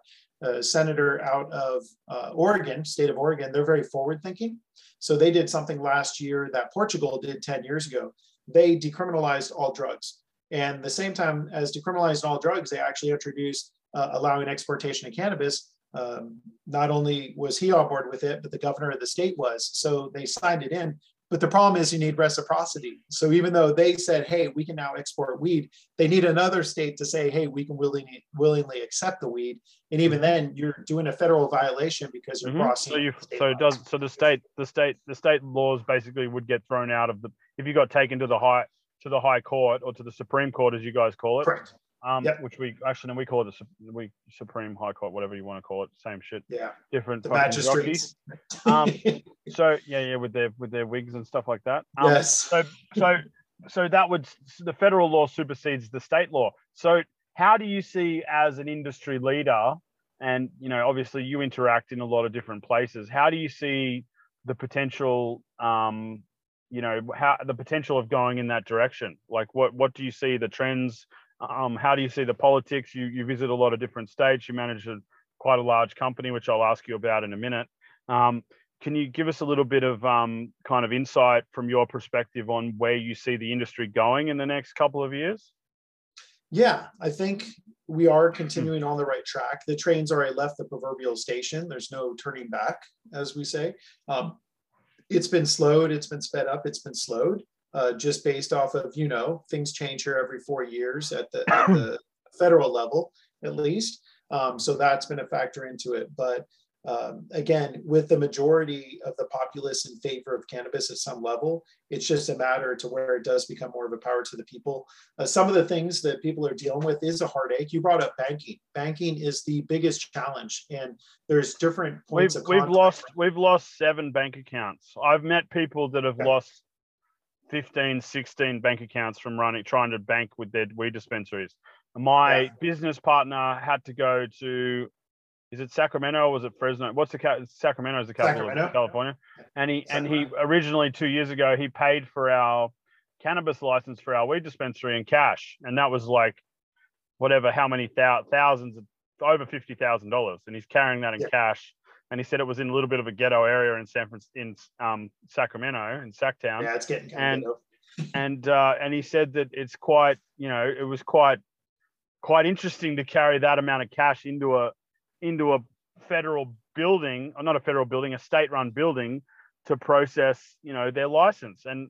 a senator out of uh, Oregon, state of Oregon, they're very forward thinking. So they did something last year that Portugal did ten years ago. They decriminalized all drugs, and the same time as decriminalizing all drugs, they actually introduced uh, allowing exportation of cannabis. Um, not only was he on board with it, but the governor of the state was. So they signed it in. But the problem is you need reciprocity. So even though they said, hey, we can now export weed, they need another state to say, hey, we can willingly, willingly accept the weed. And even then you're doing a federal violation because you're mm-hmm. crossing. So, you, so it does, so the state, the state, the state laws basically would get thrown out of the, if you got taken to the high, to the high court or to the Supreme Court, as you guys call it, correct. Um, yep. Which we actually, no, we call it the we Supreme High Court, whatever you want to call it, same shit. Yeah. Different the magistrates. um, so yeah, yeah, with their with their wigs and stuff like that. Um, yes. So so so that would so the federal law supersedes the state law. So how do you see, as an industry leader, and you know, obviously you interact in a lot of different places, how do you see the potential? Um, you know, how the potential of going in that direction? Like, what what do you see the trends? Um, how do you see the politics? You you visit a lot of different states. You manage a, quite a large company, which I'll ask you about in a minute. Um, can you give us a little bit of um, kind of insight from your perspective on where you see the industry going in the next couple of years? Yeah, I think we are continuing on the right track. The train's already left the proverbial station. There's no turning back, as we say. Um, it's been slowed. It's been sped up. It's been slowed. Uh, just based off of, you know, things change here every four years at the, at the federal level, at least. Um, so that's been a factor into it. But um, again, with the majority of the populace in favor of cannabis at some level, it's just a matter to where it does become more of a power to the people. Uh, some of the things that people are dealing with is a heartache. You brought up banking. Banking is the biggest challenge, and there's different points we've, of contact. We've lost, we've lost seven bank accounts. I've met people that have okay. lost fifteen, sixteen bank accounts from running, trying to bank with their weed dispensaries. My yeah. business partner had to go to, is it Sacramento or was it Fresno? What's the Sacramento is the capital Sacramento. of California. And he Sacramento. and he originally two years ago, he paid for our cannabis license for our weed dispensary in cash. And that was like, whatever, how many thou- thousands, over fifty thousand dollars. And he's carrying that in yeah. cash. And he said it was in a little bit of a ghetto area in San Francisco, in um, Sacramento, in Sacktown. Yeah, it's getting kind of and and uh, and he said that it's quite, you know, it was quite quite interesting to carry that amount of cash into a into a federal building, or not a federal building, a state-run building to process, you know, their license. And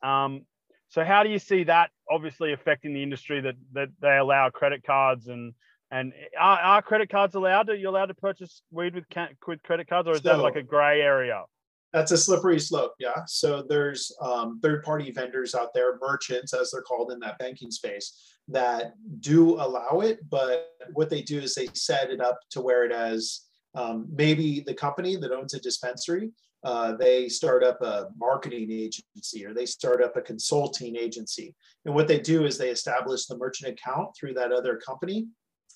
um, so, how do you see that obviously affecting the industry that that they allow credit cards and And are, are credit cards allowed? Are you allowed to purchase weed with, can- with credit cards, or is so, that like a gray area? That's a slippery slope, yeah. So there's um, third-party vendors out there, merchants, as they're called in that banking space, that do allow it. But what they do is they set it up to where it has um, maybe the company that owns a dispensary, uh, they start up a marketing agency or they start up a consulting agency. And what they do is they establish the merchant account through that other company.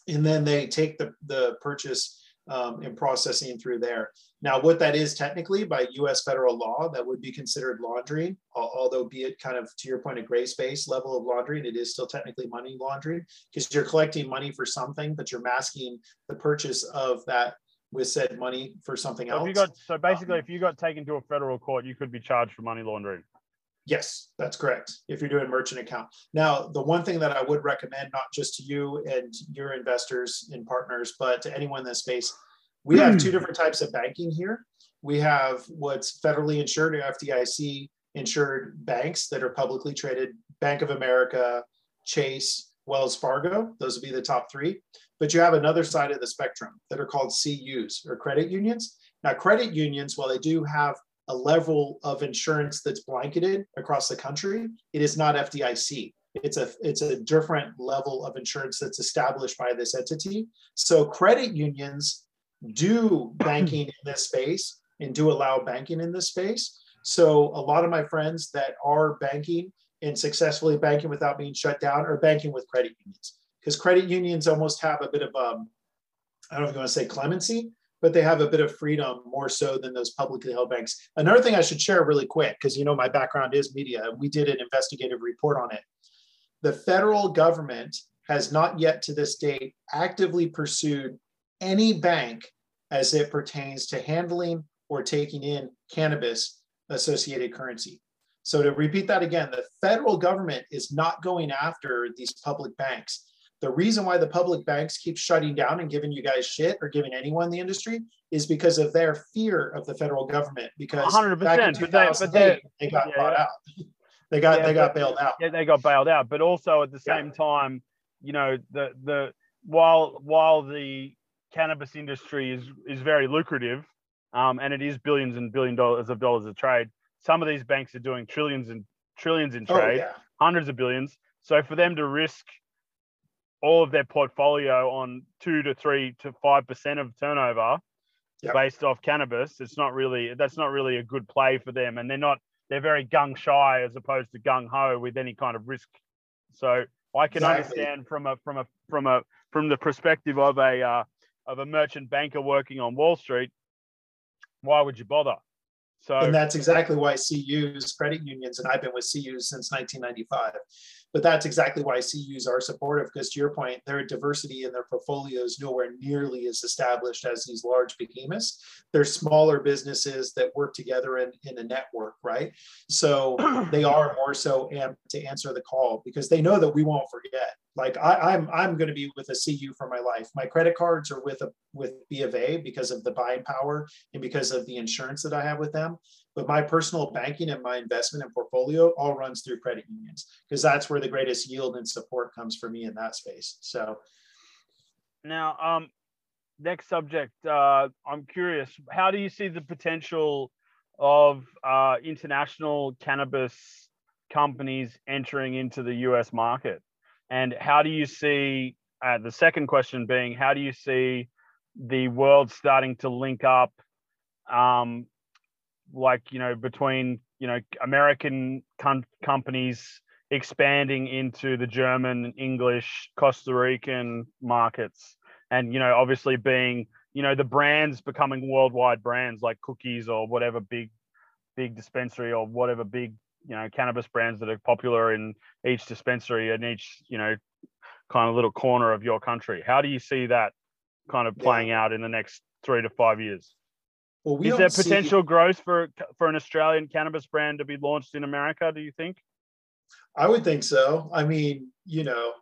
And then they take the, the purchase um, and processing through there. Now, what that is technically by U S federal law, that would be considered laundering, although be it kind of, to your point, a gray space level of laundering, it is still technically money laundering because you're collecting money for something, but you're masking the purchase of that with said money for something else. So, if you got, so basically, um, if you got taken to a federal court, you could be charged for money laundering. Yes, that's correct. If you're doing merchant account. Now, the one thing that I would recommend, not just to you and your investors and partners, but to anyone in this space, we have two different types of banking here. We have what's federally insured or F D I C insured banks that are publicly traded, Bank of America, Chase, Wells Fargo. Those would be the top three. But you have another side of the spectrum that are called C Us, or credit unions. Now, credit unions, while they do have a level of insurance that's blanketed across the country, it is not F D I C. It's a, it's a different level of insurance that's established by this entity. So credit unions do banking in this space and do allow banking in this space. So a lot of my friends that are banking and successfully banking without being shut down are banking with credit unions, because credit unions almost have a bit of, um, I don't know if you want to say clemency, but they have a bit of freedom more so than those publicly held banks. Another thing I should share really quick, because you know my background is media, and we did an investigative report on it. The federal government has not yet to this date actively pursued any bank as it pertains to handling or taking in cannabis associated currency. So to repeat that again, the federal government is not going after these public banks. The reason why the public banks keep shutting down and giving you guys shit, or giving anyone in the industry, is because of their fear of the federal government. Because one hundred percent, back in two thousand eight, but they, but they, they got yeah, bought out. They got yeah, they got but, bailed out. Yeah, they got bailed out. But also at the same yeah. time, you know, the the while while the cannabis industry is is very lucrative, um, and it is billions and billion dollars of dollars of trade. Some of these banks are doing trillions and trillions in trade, oh, yeah. hundreds of billions. So for them to risk all of their portfolio on two to three to five percent of turnover yep. based off cannabis, it's not really that's not really a good play for them, and they're not they're very gung shy as opposed to gung ho with any kind of risk. So I can exactly. understand from a from a from a from the perspective of a uh, of a merchant banker working on Wall Street, why would you bother? So and that's exactly why C Us, credit unions, and I've been with C Us since nineteen ninety-five. But that's exactly why C Us are supportive, because to your point, their diversity in their portfolios nowhere nearly as established as these large behemoths. They're smaller businesses that work together in, in a network, right? So they are more so amped to answer the call, because they know that we won't forget. Like I, I'm, I'm going to be with a C U for my life. My credit cards are with a with B of A because of the buying power and because of the insurance that I have with them. But my personal banking and my investment and portfolio all runs through credit unions, because that's where the greatest yield and support comes for me in that space. So now, um, next subject, uh, I'm curious, how do you see the potential of uh, international cannabis companies entering into the U S market? And how do you see, uh, the second question being, how do you see the world starting to link up um, like, you know, between, you know, American com- companies expanding into the German, English, Costa Rican markets, and, you know, obviously being, you know, the brands becoming worldwide brands like Cookies or whatever big, big dispensary or whatever big, you know, cannabis brands that are popular in each dispensary and each, you know, kind of little corner of your country. How do you see that kind of playing yeah. out in the next three to five years? Well, we Is there potential see... growth for for an Australian cannabis brand to be launched in America, do you think? I would think so. I mean, you know,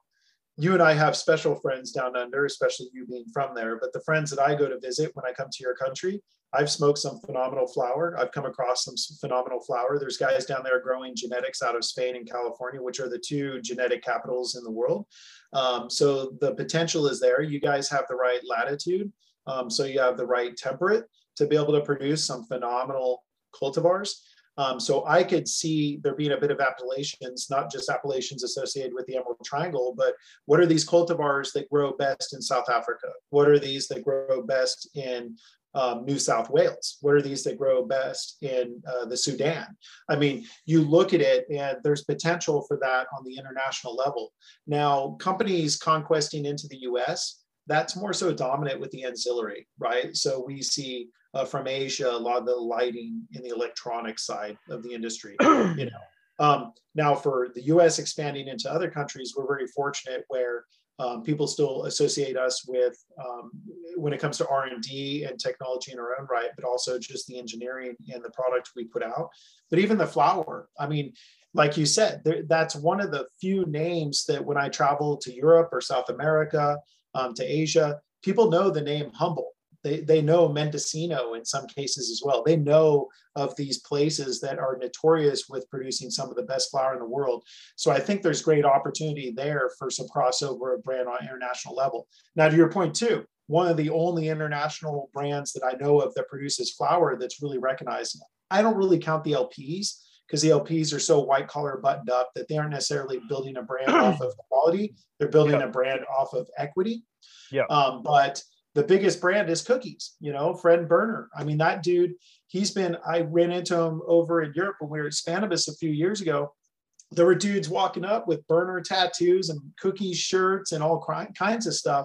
you and I have special friends down under, especially you being from there. But the friends that I go to visit when I come to your country, I've smoked some phenomenal flower. I've come across some phenomenal flower. There's guys down there growing genetics out of Spain and California, which are the two genetic capitals in the world. Um, so the potential is there. You guys have the right latitude. Um, so you have the right temperate to be able to produce some phenomenal cultivars. Um, so I could see there being a bit of appellations, not just appellations associated with the Emerald Triangle, but what are these cultivars that grow best in South Africa? What are these that grow best in um, New South Wales? What are these that grow best in uh, the Sudan? I mean, you look at it and there's potential for that on the international level. Now, companies conquesting into the U S, that's more so dominant with the ancillary, right? So we see uh, from Asia, a lot of the lighting in the electronic side of the industry, you know. Um, now for the U S expanding into other countries, we're very fortunate where um, people still associate us with, um, when it comes to R and D and technology in our own right, but also just the engineering and the product we put out. But even the flower, I mean, like you said, there, that's one of the few names that when I travel to Europe or South America, Um, to Asia, people know the name Humble, They, they know Mendocino in some cases as well. They know of these places that are notorious with producing some of the best flower in the world. So I think there's great opportunity there for some crossover of brand on international level. Now, to your point too, one of the only international brands that I know of that produces flower that's really recognized. I don't really count the L Ps because the L Ps are so white collar buttoned up that they aren't necessarily building a brand off of quality. They're building yep. a brand off of equity. Yeah. Um, but the biggest brand is Cookies, you know, Fred Berner. I mean, that dude, he's been, I ran into him over in Europe when we were at Spanibus a few years ago. There were dudes walking up with Berner tattoos and Cookies shirts and all kinds of stuff.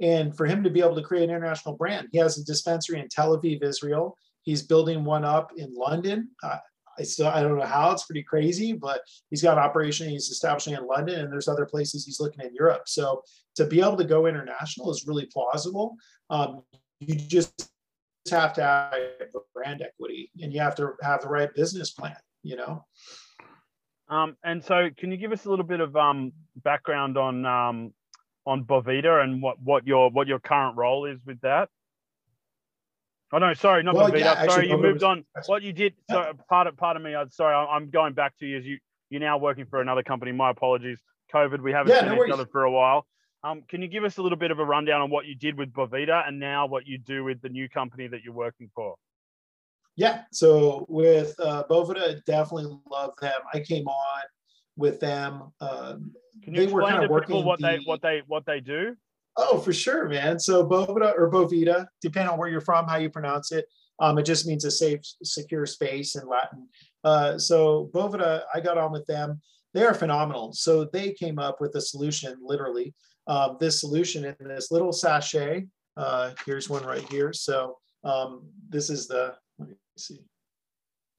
And for him to be able to create an international brand, he has a dispensary in Tel Aviv, Israel. He's building one up in London. Uh, I still, I don't know how, it's pretty crazy, but he's got an operation he's establishing in London, and there's other places he's looking in Europe. So to be able to go international is really plausible. Um, you just have to have brand equity, and you have to have the right business plan, you know? Um, and so can you give us a little bit of um, background on um, on Boveda and what, what your what your current role is with that? Oh no, sorry, not well, Boveda. Yeah, sorry, you moved was... on. What you did, sorry, pardon, pardon me. I'm sorry, I'm going back to you. As you you're now working for another company. My apologies. COVID, we haven't yeah, seen no each other for a while. Um, can you give us a little bit of a rundown on what you did with Boveda and now what you do with the new company that you're working for? Yeah, so with uh, Boveda, definitely love them. I came on with them. Um, can you explain to people what the... they what they what they do? Oh, for sure, man. So Boveda or Boveda, depending on where you're from, how you pronounce it, um, it just means a safe, secure space in Latin. Uh, so Boveda, I got on with them. They are phenomenal. So they came up with a solution, literally, uh, this solution in this little sachet. Uh, here's one right here. So um, this is the, let me see.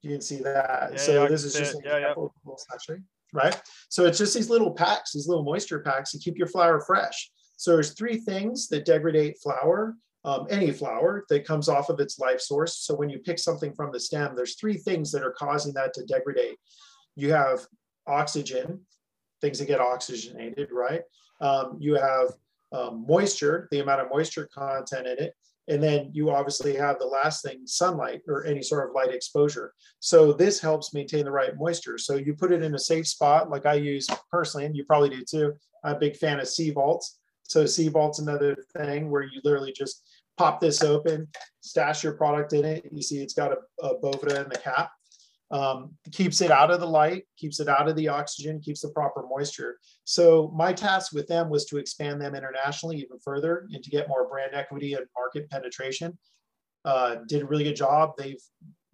You can see that. Yeah, so yeah, this is just a yeah, yeah. little sachet, right? So it's just these little packs, these little moisture packs to keep your flower fresh. So there's three things that degrade flower, um, any flower that comes off of its life source. So when you pick something from the stem, there's three things that are causing that to degrade. You have oxygen, things that get oxygenated, right? Um, you have um, moisture, the amount of moisture content in it. And then you obviously have the last thing, sunlight or any sort of light exposure. So this helps maintain the right moisture. So you put it in a safe spot, like I use personally, and you probably do too. I'm a big fan of sea vaults. So sea vault's another thing where you literally just pop this open, stash your product in it. You see it's got a, a Boveda in the cap. Um, keeps it out of the light, keeps it out of the oxygen, keeps the proper moisture. So my task with them was to expand them internationally even further and to get more brand equity and market penetration. Uh, did a really good job. They've,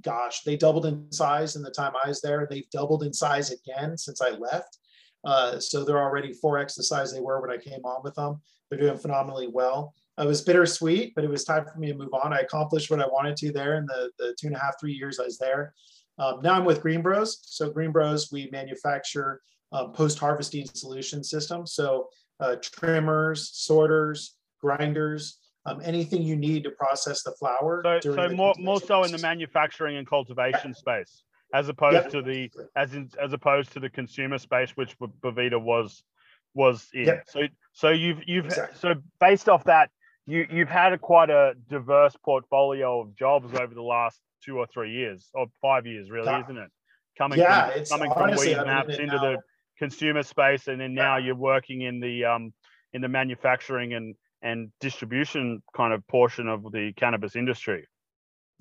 gosh, they doubled in size in the time I was there. They've doubled in size again since I left. Uh, so they're already four X the size they were when I came on with them. They're doing phenomenally well. It was bittersweet, but it was time for me to move on. I accomplished what I wanted to there in the, the two and a half, three years I was there. Um, now I'm with Green Bros. So Green Bros, we manufacture um, post-harvesting solution systems. So uh, trimmers, sorters, grinders, um, anything you need to process the flower. So, so the more, more so in the manufacturing and cultivation yeah. space. As opposed yep. to the as in, as opposed to the consumer space, which Boveda was was in. Yep. So so you've you've exactly. so based off that, you you've had a quite a diverse portfolio of jobs over the last two or three years or five years, really, yeah. isn't it? Coming yeah, from, it's coming honestly, from Weed Maps into now. the consumer space, and then now yeah. you're working in the um in the manufacturing and and distribution kind of portion of the cannabis industry.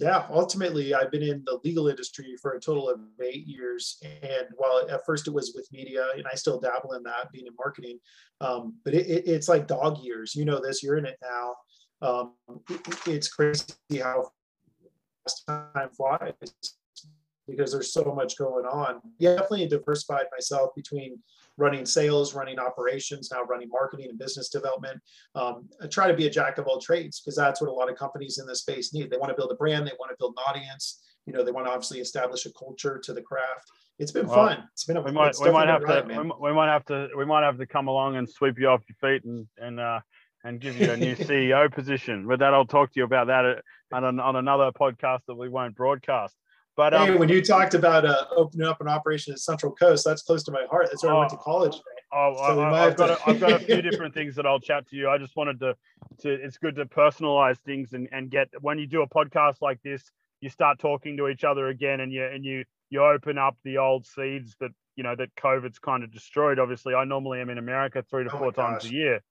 Yeah, ultimately, I've been in the legal industry for a total of eight years. And while at first it was with media, and I still dabble in that, being in marketing, um, but it, it, it's like dog years. You know this, you're in it now. Um, it, it's crazy how fast time flies because there's so much going on. Yeah, definitely diversified myself between running sales, running operations, now running marketing and business development. Um, I try to be a jack of all trades because that's what a lot of companies in this space need. They want to build a brand. They want to build an audience. You know, they want to obviously establish a culture to the craft. It's been well, fun. It's been a we might, we might have ride, to man. we might have to we might have to come along and sweep you off your feet and and uh, and give you a new C E O position. With that, I'll talk to you about that on on another podcast that we won't broadcast. But, um, hey, when you talked about uh, opening up an operation at Central Coast, that's close to my heart. That's where oh, I went to college. Oh, so I, I've, got to... a, I've got a few different things that I'll chat to you. I just wanted to, to it's good to personalize things and, and get, when you do a podcast like this, you start talking to each other again and you, and you, you open up the old seeds that, you know, that COVID's kind of destroyed. Obviously, I normally am in America three to oh four times a year.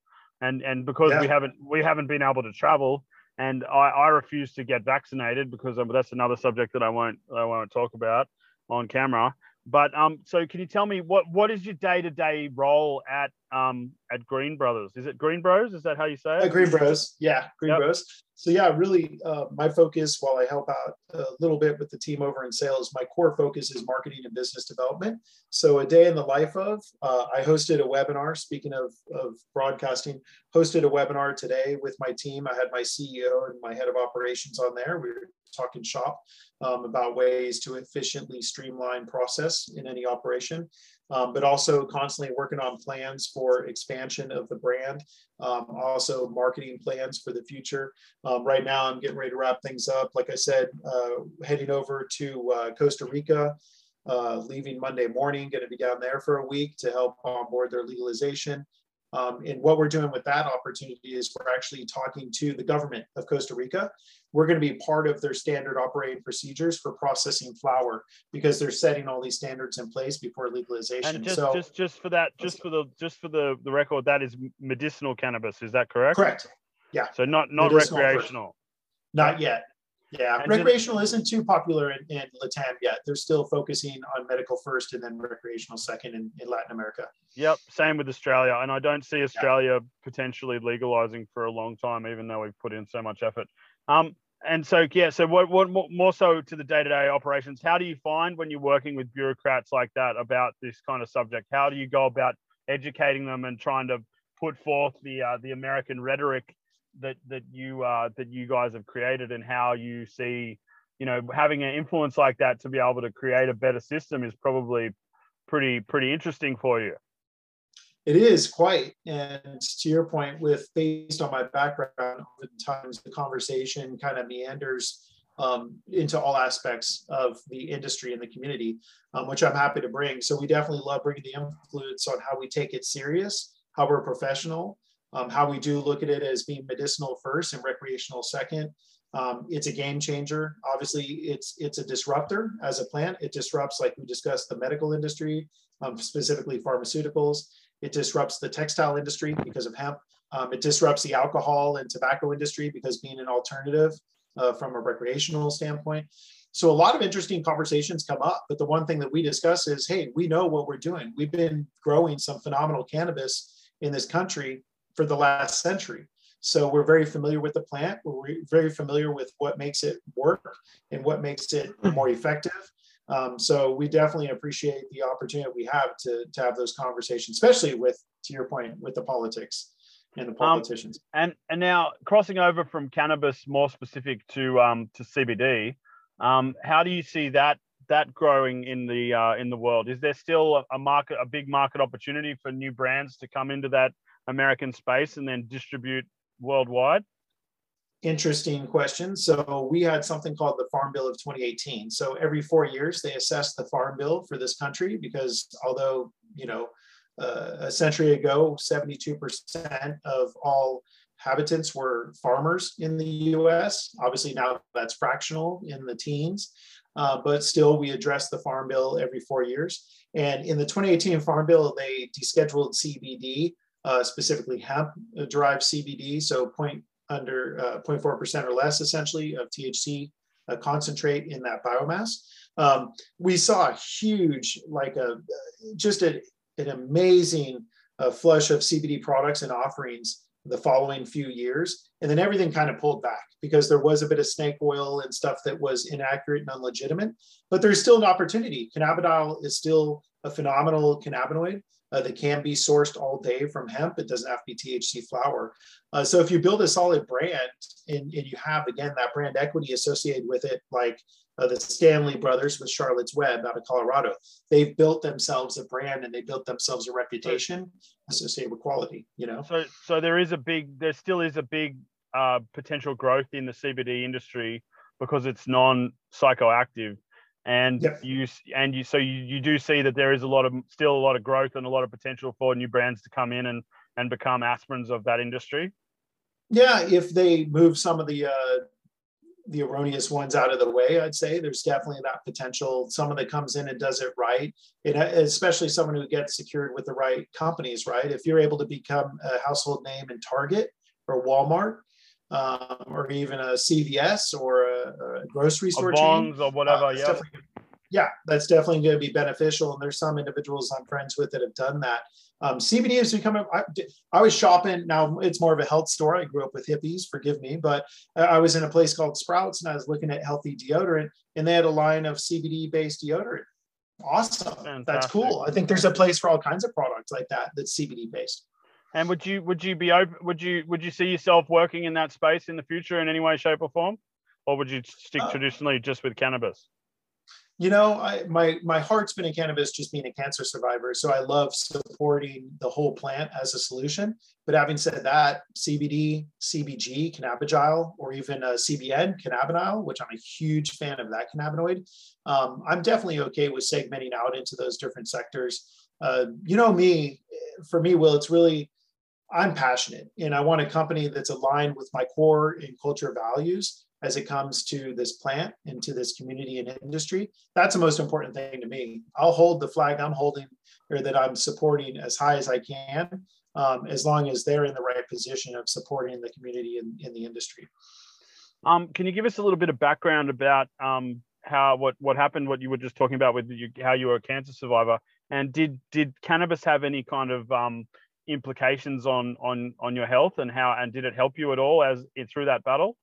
And, and because yeah. we haven't, we haven't been able to travel, and I, I refuse to get vaccinated because that's another subject that I won't, I won't talk about on camera. But um, so can you tell me what, what is your day-to-day role at um at Green Brothers? Is it Green Bros? Is that how you say it? Uh, Green Bros. Yeah, Green yep. Bros. So yeah, really, uh, my focus, while I help out a little bit with the team over in sales, my core focus is marketing and business development. So a day in the life of, uh, I hosted a webinar, speaking of, of broadcasting, hosted a webinar today with my team. I had my C E O and my head of operations on there. We were talking shop um, about ways to efficiently streamline process in any operation, um, but also constantly working on plans for expansion of the brand, um, also marketing plans for the future. Um, right now, I'm getting ready to wrap things up. Like I said, uh, heading over to uh, Costa Rica, uh, leaving Monday morning, going to be down there for a week to help onboard their legalization. Um, and what we're doing with that opportunity is we're actually talking to the government of Costa Rica. We're going to be part of their standard operating procedures for processing flower, because they're setting all these standards in place before legalization. And just, so, just, just for that, just for the, just for the, the record, that is medicinal cannabis. Is that correct? Correct. Yeah. So not, not medicinal recreational. For, not yet. Yeah. And recreational just, isn't too popular in, in LATAM yet. They're still focusing on medical first and then recreational second in, in Latin America. Yep. Same with Australia. And I don't see Australia yeah. potentially legalizing for a long time, even though we've put in so much effort. Um, and so, yeah, so what, what more so to the day-to-day operations, how do you find when you're working with bureaucrats like that about this kind of subject? How do you go about educating them and trying to put forth the, uh, the American rhetoric that that you uh that you guys have created, and how you see, you know, having an influence like that to be able to create a better system is probably pretty pretty interesting for you? It is, quite. And to your point, with based on my background, oftentimes the conversation kind of meanders um, into all aspects of the industry and the community, um, which I'm happy to bring. So we definitely love bringing the influence on how we take it serious, how we're professional, Um, how we do look at it as being medicinal first and recreational second. Um, it's a game changer. Obviously, it's it's a disruptor as a plant. It disrupts, like we discussed, the medical industry, um, specifically pharmaceuticals. It disrupts the textile industry because of hemp. Um, it disrupts the alcohol and tobacco industry because being an alternative uh, from a recreational standpoint. So a lot of interesting conversations come up, but the one thing that we discuss is, hey, we know what we're doing. We've been growing some phenomenal cannabis in this country for the last century. So we're very familiar with the plant. We're very familiar with what makes it work and what makes it more effective. Um, so we definitely appreciate the opportunity we have to, to have those conversations, especially with, to your point, with the politics and the politicians. Um, and, and now crossing over from cannabis more specific to, um, to C B D, um, how do you see that, that growing in the, uh, in the world? Is there still a market, a big market opportunity for new brands to come into that American space and then distribute worldwide? Interesting question. So we had something called the Farm Bill of twenty eighteen. So every four years, they assess the Farm Bill for this country, because although, you know, uh, a century ago, seventy-two percent of all habitants were farmers in the U S. Obviously now that's fractional, in the teens, uh, but still we address the Farm Bill every four years. And in the twenty eighteen Farm Bill, they descheduled C B D, Uh, specifically hemp-derived C B D, so point under uh, zero point four percent or less, essentially, of T H C uh, concentrate in that biomass. Um, we saw a huge, like a, just a, an amazing uh, flush of C B D products and offerings the following few years, and then everything kind of pulled back because there was a bit of snake oil and stuff that was inaccurate and unlegitimate. But there's still an opportunity. Cannabidiol is still a phenomenal cannabinoid. Uh, that can be sourced all day from hemp. It doesn't have to be T H C flower. Uh, so if you build a solid brand and, and you have, again, that brand equity associated with it, like uh, the Stanley brothers with Charlotte's Web out of Colorado, they've built themselves a brand and they built themselves a reputation associated with quality, you know? So, so there is a big, there still is a big uh, potential growth in the C B D industry because it's non-psychoactive. And yep. you and you so you, you do see that there is a lot of still a lot of growth and a lot of potential for new brands to come in and and become aspirants of that industry. Yeah, if they move some of the uh, the erroneous ones out of the way, I'd say there's definitely that potential. Someone that comes in and does it right, it, especially someone who gets secured with the right companies, right? If you're able to become a household name in Target or Walmart, Um, or even a C V S or a, a grocery store chain or whatever. Uh, yeah. yeah, that's definitely going to be beneficial. And there's some individuals I'm friends with that have done that. Um, C B D has become, a, I, I was shopping. Now it's more of a health store. I grew up with hippies, forgive me, but I was in a place called Sprouts and I was looking at healthy deodorant and they had a line of C B D based deodorant. Awesome. Fantastic. That's cool. I think there's a place for all kinds of products like that that's C B D based. And would you would you be open? Would you would you see yourself working in that space in the future in any way, shape, or form, or would you stick uh, traditionally just with cannabis? You know, I, my my heart's been in cannabis, just being a cancer survivor. So I love supporting the whole plant as a solution. But having said that, C B D, C B G, cannabidiol, or even a C B N, cannabidiol, which I'm a huge fan of that cannabinoid. Um, I'm definitely okay with segmenting out into those different sectors. Uh, you know me, for me, Will, it's really. I'm passionate and I want a company that's aligned with my core and culture values as it comes to this plant and to this community and industry. That's the most important thing to me. I'll hold the flag I'm holding or that I'm supporting as high as I can, um, as long as they're in the right position of supporting the community and in the industry. Um, can you give us a little bit of background about um, how, what, what happened, what you were just talking about with you, how you were a cancer survivor, and did, did cannabis have any kind of, um, implications on on on your health and how and did it help you at all as in through that battle?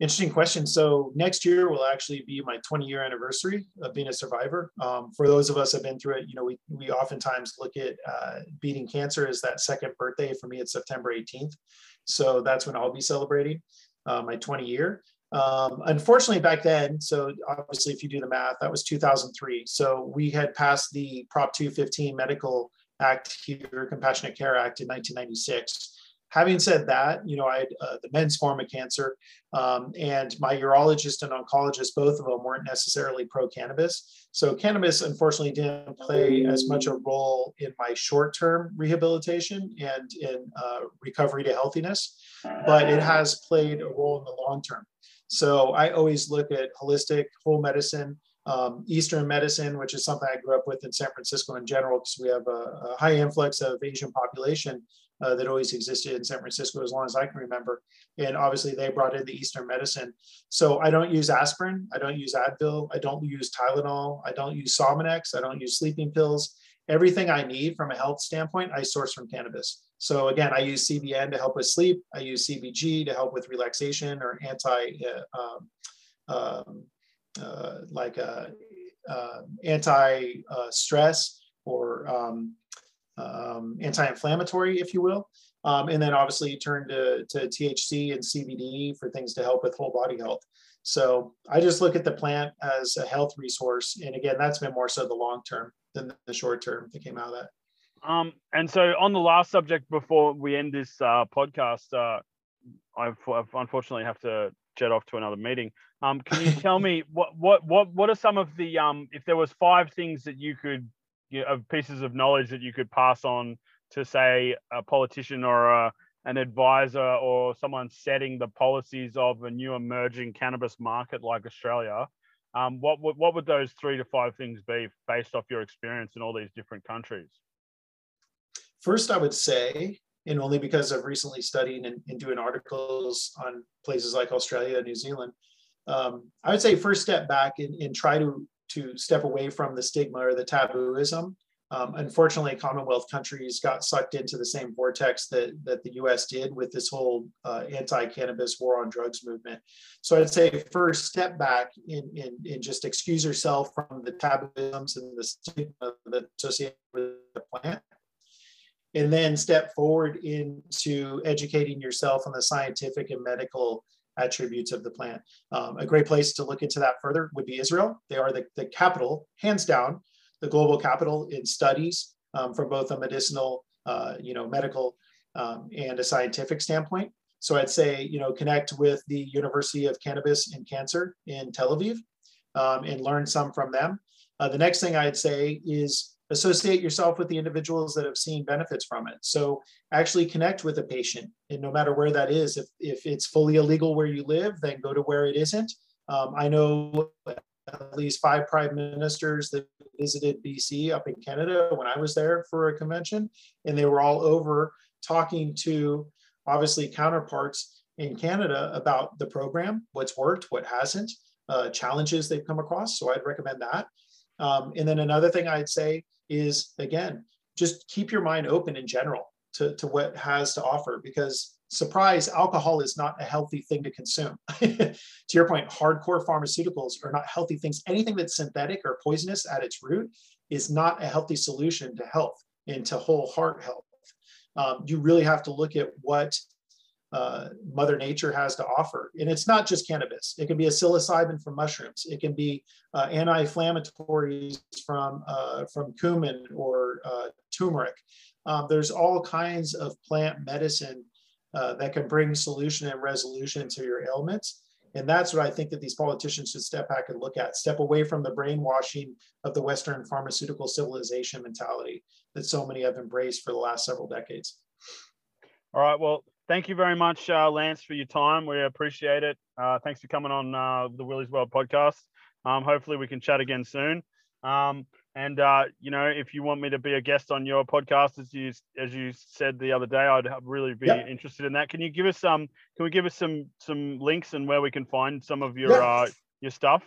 Interesting question. So next year will actually be my twenty year anniversary of being a survivor. Um, for those of us who've been through it, you know, we we oftentimes look at uh, beating cancer as that second birthday. For me, it's September eighteenth, so that's when I'll be celebrating uh, my twenty year. Um, unfortunately, back then, so obviously, if you do the math, that was two thousand three. So we had passed the Prop two fifteen medical Act here, Compassionate Care Act in nineteen ninety-six. Having said that, you know, I had uh, the men's form of cancer, um, and my urologist and oncologist, both of them weren't necessarily pro-cannabis. So cannabis, unfortunately, didn't play as much a role in my short-term rehabilitation and in uh, recovery to healthiness, but it has played a role in the long-term. So I always look at holistic, whole medicine, Um, Eastern medicine, which is something I grew up with in San Francisco in general, because we have a, a high influx of Asian population uh, that always existed in San Francisco as long as I can remember. And obviously they brought in the Eastern medicine. So I don't use aspirin. I don't use Advil. I don't use Tylenol. I don't use Somanex. I don't use sleeping pills. Everything I need from a health standpoint, I source from cannabis. So again, I use C B N to help with sleep. I use C B G to help with relaxation or anti uh, um, um, Uh, like uh, uh, anti-stress uh, or um, um, anti-inflammatory, if you will. Um, and then obviously you turn to, to T H C and C B D for things to help with whole body health. So I just look at the plant as a health resource. And again, that's been more so the long-term than the short-term that came out of that. Um, and so on the last subject before we end this uh, podcast, uh, I've, I've unfortunately have to jet off to another meeting. Um, can you tell me what what what what are some of the um if there was five things that you could you know, of pieces of knowledge that you could pass on to say a politician or a, an advisor or someone setting the policies of a new emerging cannabis market like Australia? Um, what what what would those three to five things be based off your experience in all these different countries? First, I would say, and only because I've recently studied and, and doing articles on places like Australia, New Zealand. Um, I would say first step back and, and try to, to step away from the stigma or the tabooism. Um, unfortunately, Commonwealth countries got sucked into the same vortex that, that the U S did with this whole uh, anti-cannabis war on drugs movement. So I'd say first step back and, and, and just excuse yourself from the tabooisms and the stigma that's associated with the plant. And then step forward into educating yourself on the scientific and medical attributes of the plant. Um, a great place to look into that further would be Israel. They are the, the capital, hands down, the global capital in studies um, from both a medicinal, uh, you know, medical um, and a scientific standpoint. So I'd say, you know, connect with the University of Cannabis and Cancer in Tel Aviv. um, and learn some from them. Uh, the next thing I'd say is associate yourself with the individuals that have seen benefits from it. So actually connect with a patient, and no matter where that is, if, if it's fully illegal where you live, then go to where it isn't. Um, I know at least five prime ministers that visited B C up in Canada when I was there for a convention, and they were all over talking to obviously counterparts in Canada about the program, what's worked, what hasn't, uh, challenges they've come across. So I'd recommend that. Um, and then another thing I'd say is, again, just keep your mind open in general to, to what it has to offer, because surprise, alcohol is not a healthy thing to consume. To your point, hardcore pharmaceuticals are not healthy things. Anything that's synthetic or poisonous at its root is not a healthy solution to health and to whole heart health. Um, you really have to look at what uh, Mother Nature has to offer. And it's not just cannabis. It can be a psilocybin from mushrooms. It can be uh, anti-inflammatories from, uh, from cumin or uh, turmeric. Um, there's all kinds of plant medicine uh, that can bring solution and resolution to your ailments. And that's what I think that these politicians should step back and look at. Step away from the brainwashing of the Western pharmaceutical civilization mentality that so many have embraced for the last several decades. All right. Well, thank you very much, uh, Lance, for your time. We appreciate it. Uh, thanks for coming on uh, the Willie's World podcast. Um, hopefully we can chat again soon. Um, and, uh, you know, if you want me to be a guest on your podcast, as you, as you said the other day, I'd really be yep. interested in that. Can you give us some, can we give us some, some links and where we can find some of your, yeah. uh, your stuff?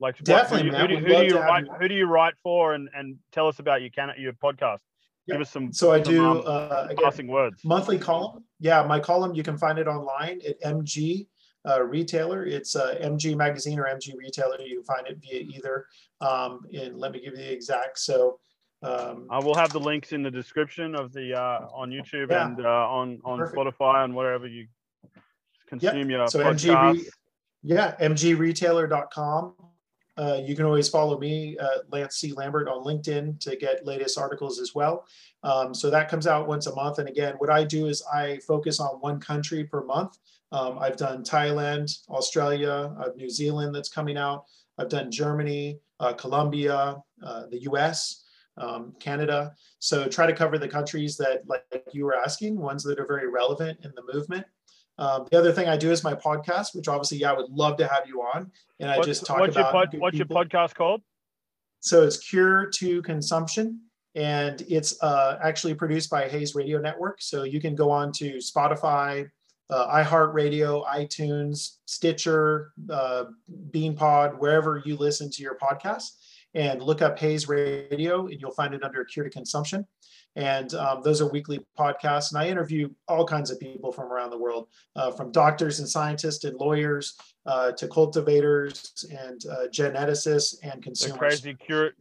Like definitely, what, who, who, who, who do you write, who do you write for, and, and tell us about your, can, your podcast? Yeah. Give us some, so I some, do, um, uh, again, passing words. Monthly column. Yeah. My column, you can find it online at M G. Uh, retailer. It's uh, M G Magazine or M G Retailer. You can find it via either. Um, and let me give you the exact. So um, I will have the links in the description of the uh, on YouTube yeah. and uh, on on Perfect. Spotify and wherever you consume yep. your so podcast. M G, yeah, M G retailer dot com. Uh, you can always follow me, uh, Lance C. Lambert, on LinkedIn to get latest articles as well. Um, so that comes out once a month. And again, what I do is I focus on one country per month. Um, I've done Thailand, Australia, I've New Zealand that's coming out. I've done Germany, uh, Colombia, uh, the U S, um, Canada. So try to cover the countries that, like you were asking, ones that are very relevant in the movement. Um, the other thing I do is my podcast, which obviously, yeah, I would love to have you on. And I what's, just talk what's about- your pod, What's people. your podcast called? So it's Cure to Consumption. And it's uh, actually produced by Hayes Radio Network. So you can go on to Spotify, uh, iHeartRadio, iTunes, Stitcher, uh, BeanPod, wherever you listen to your podcast, and look up Hayes Radio and you'll find it under Cure to Consumption. And um, those are weekly podcasts. And I interview all kinds of people from around the world, uh, from doctors and scientists and lawyers uh, to cultivators and uh, geneticists and consumers. The crazy cur-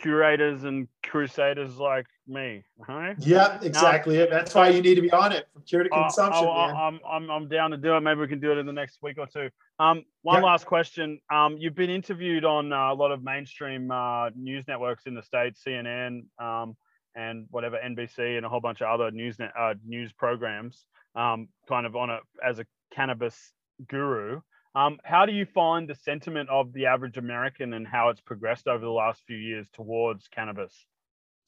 curators and crusaders like me, huh? Yeah, exactly. Now, that's why you need to be on it, from Cure to Consumption. I, I, I, man. I'm, I'm, I'm down to do it. Maybe we can do it in the next week or two. Um, one yeah. last question. Um, you've been interviewed on uh, a lot of mainstream uh, news networks in the States, C N N, um, and whatever, N B C, and a whole bunch of other news uh, news programs, um, kind of on a as a cannabis guru. Um, how do you find the sentiment of the average American and how it's progressed over the last few years towards cannabis?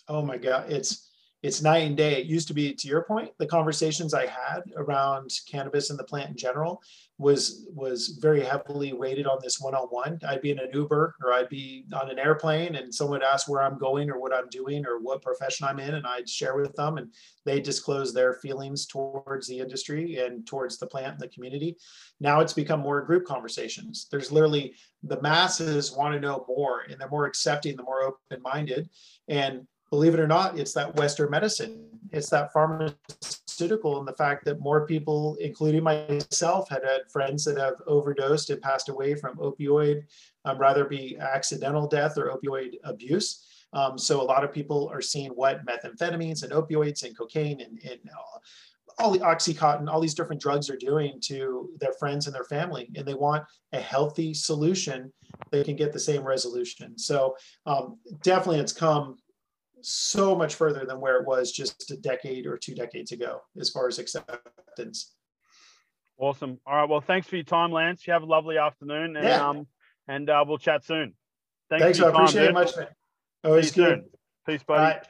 Oh my God, it's it's night and day. It used to be, to your point, the conversations I had around cannabis and the plant in general was was very heavily weighted on this one-on-one. I'd be in an Uber or I'd be on an airplane and someone would ask where I'm going or what I'm doing or what profession I'm in, and I'd share with them and they disclose their feelings towards the industry and towards the plant and the community. Now it's become more group conversations. There's literally the masses want to know more, and they're more accepting, the more open-minded. And believe it or not, it's that Western medicine. It's that pharmaceutical, and the fact that more people, including myself, had had friends that have overdosed and passed away from opioid, um, rather be accidental death or opioid abuse. Um, so a lot of people are seeing what methamphetamines and opioids and cocaine and, and all, all the Oxycontin, all these different drugs are doing to their friends and their family. And they want a healthy solution that can get the same resolution. So um, definitely it's come so much further than where it was just a decade or two decades ago, as far as acceptance. Awesome. All right. Well, thanks for your time, Lance. You have a lovely afternoon. And yeah. um, and uh, we'll chat soon. Thanks, Thanks for your I time, appreciate dude. it much, man. Always good. Soon. Peace, buddy. Bye.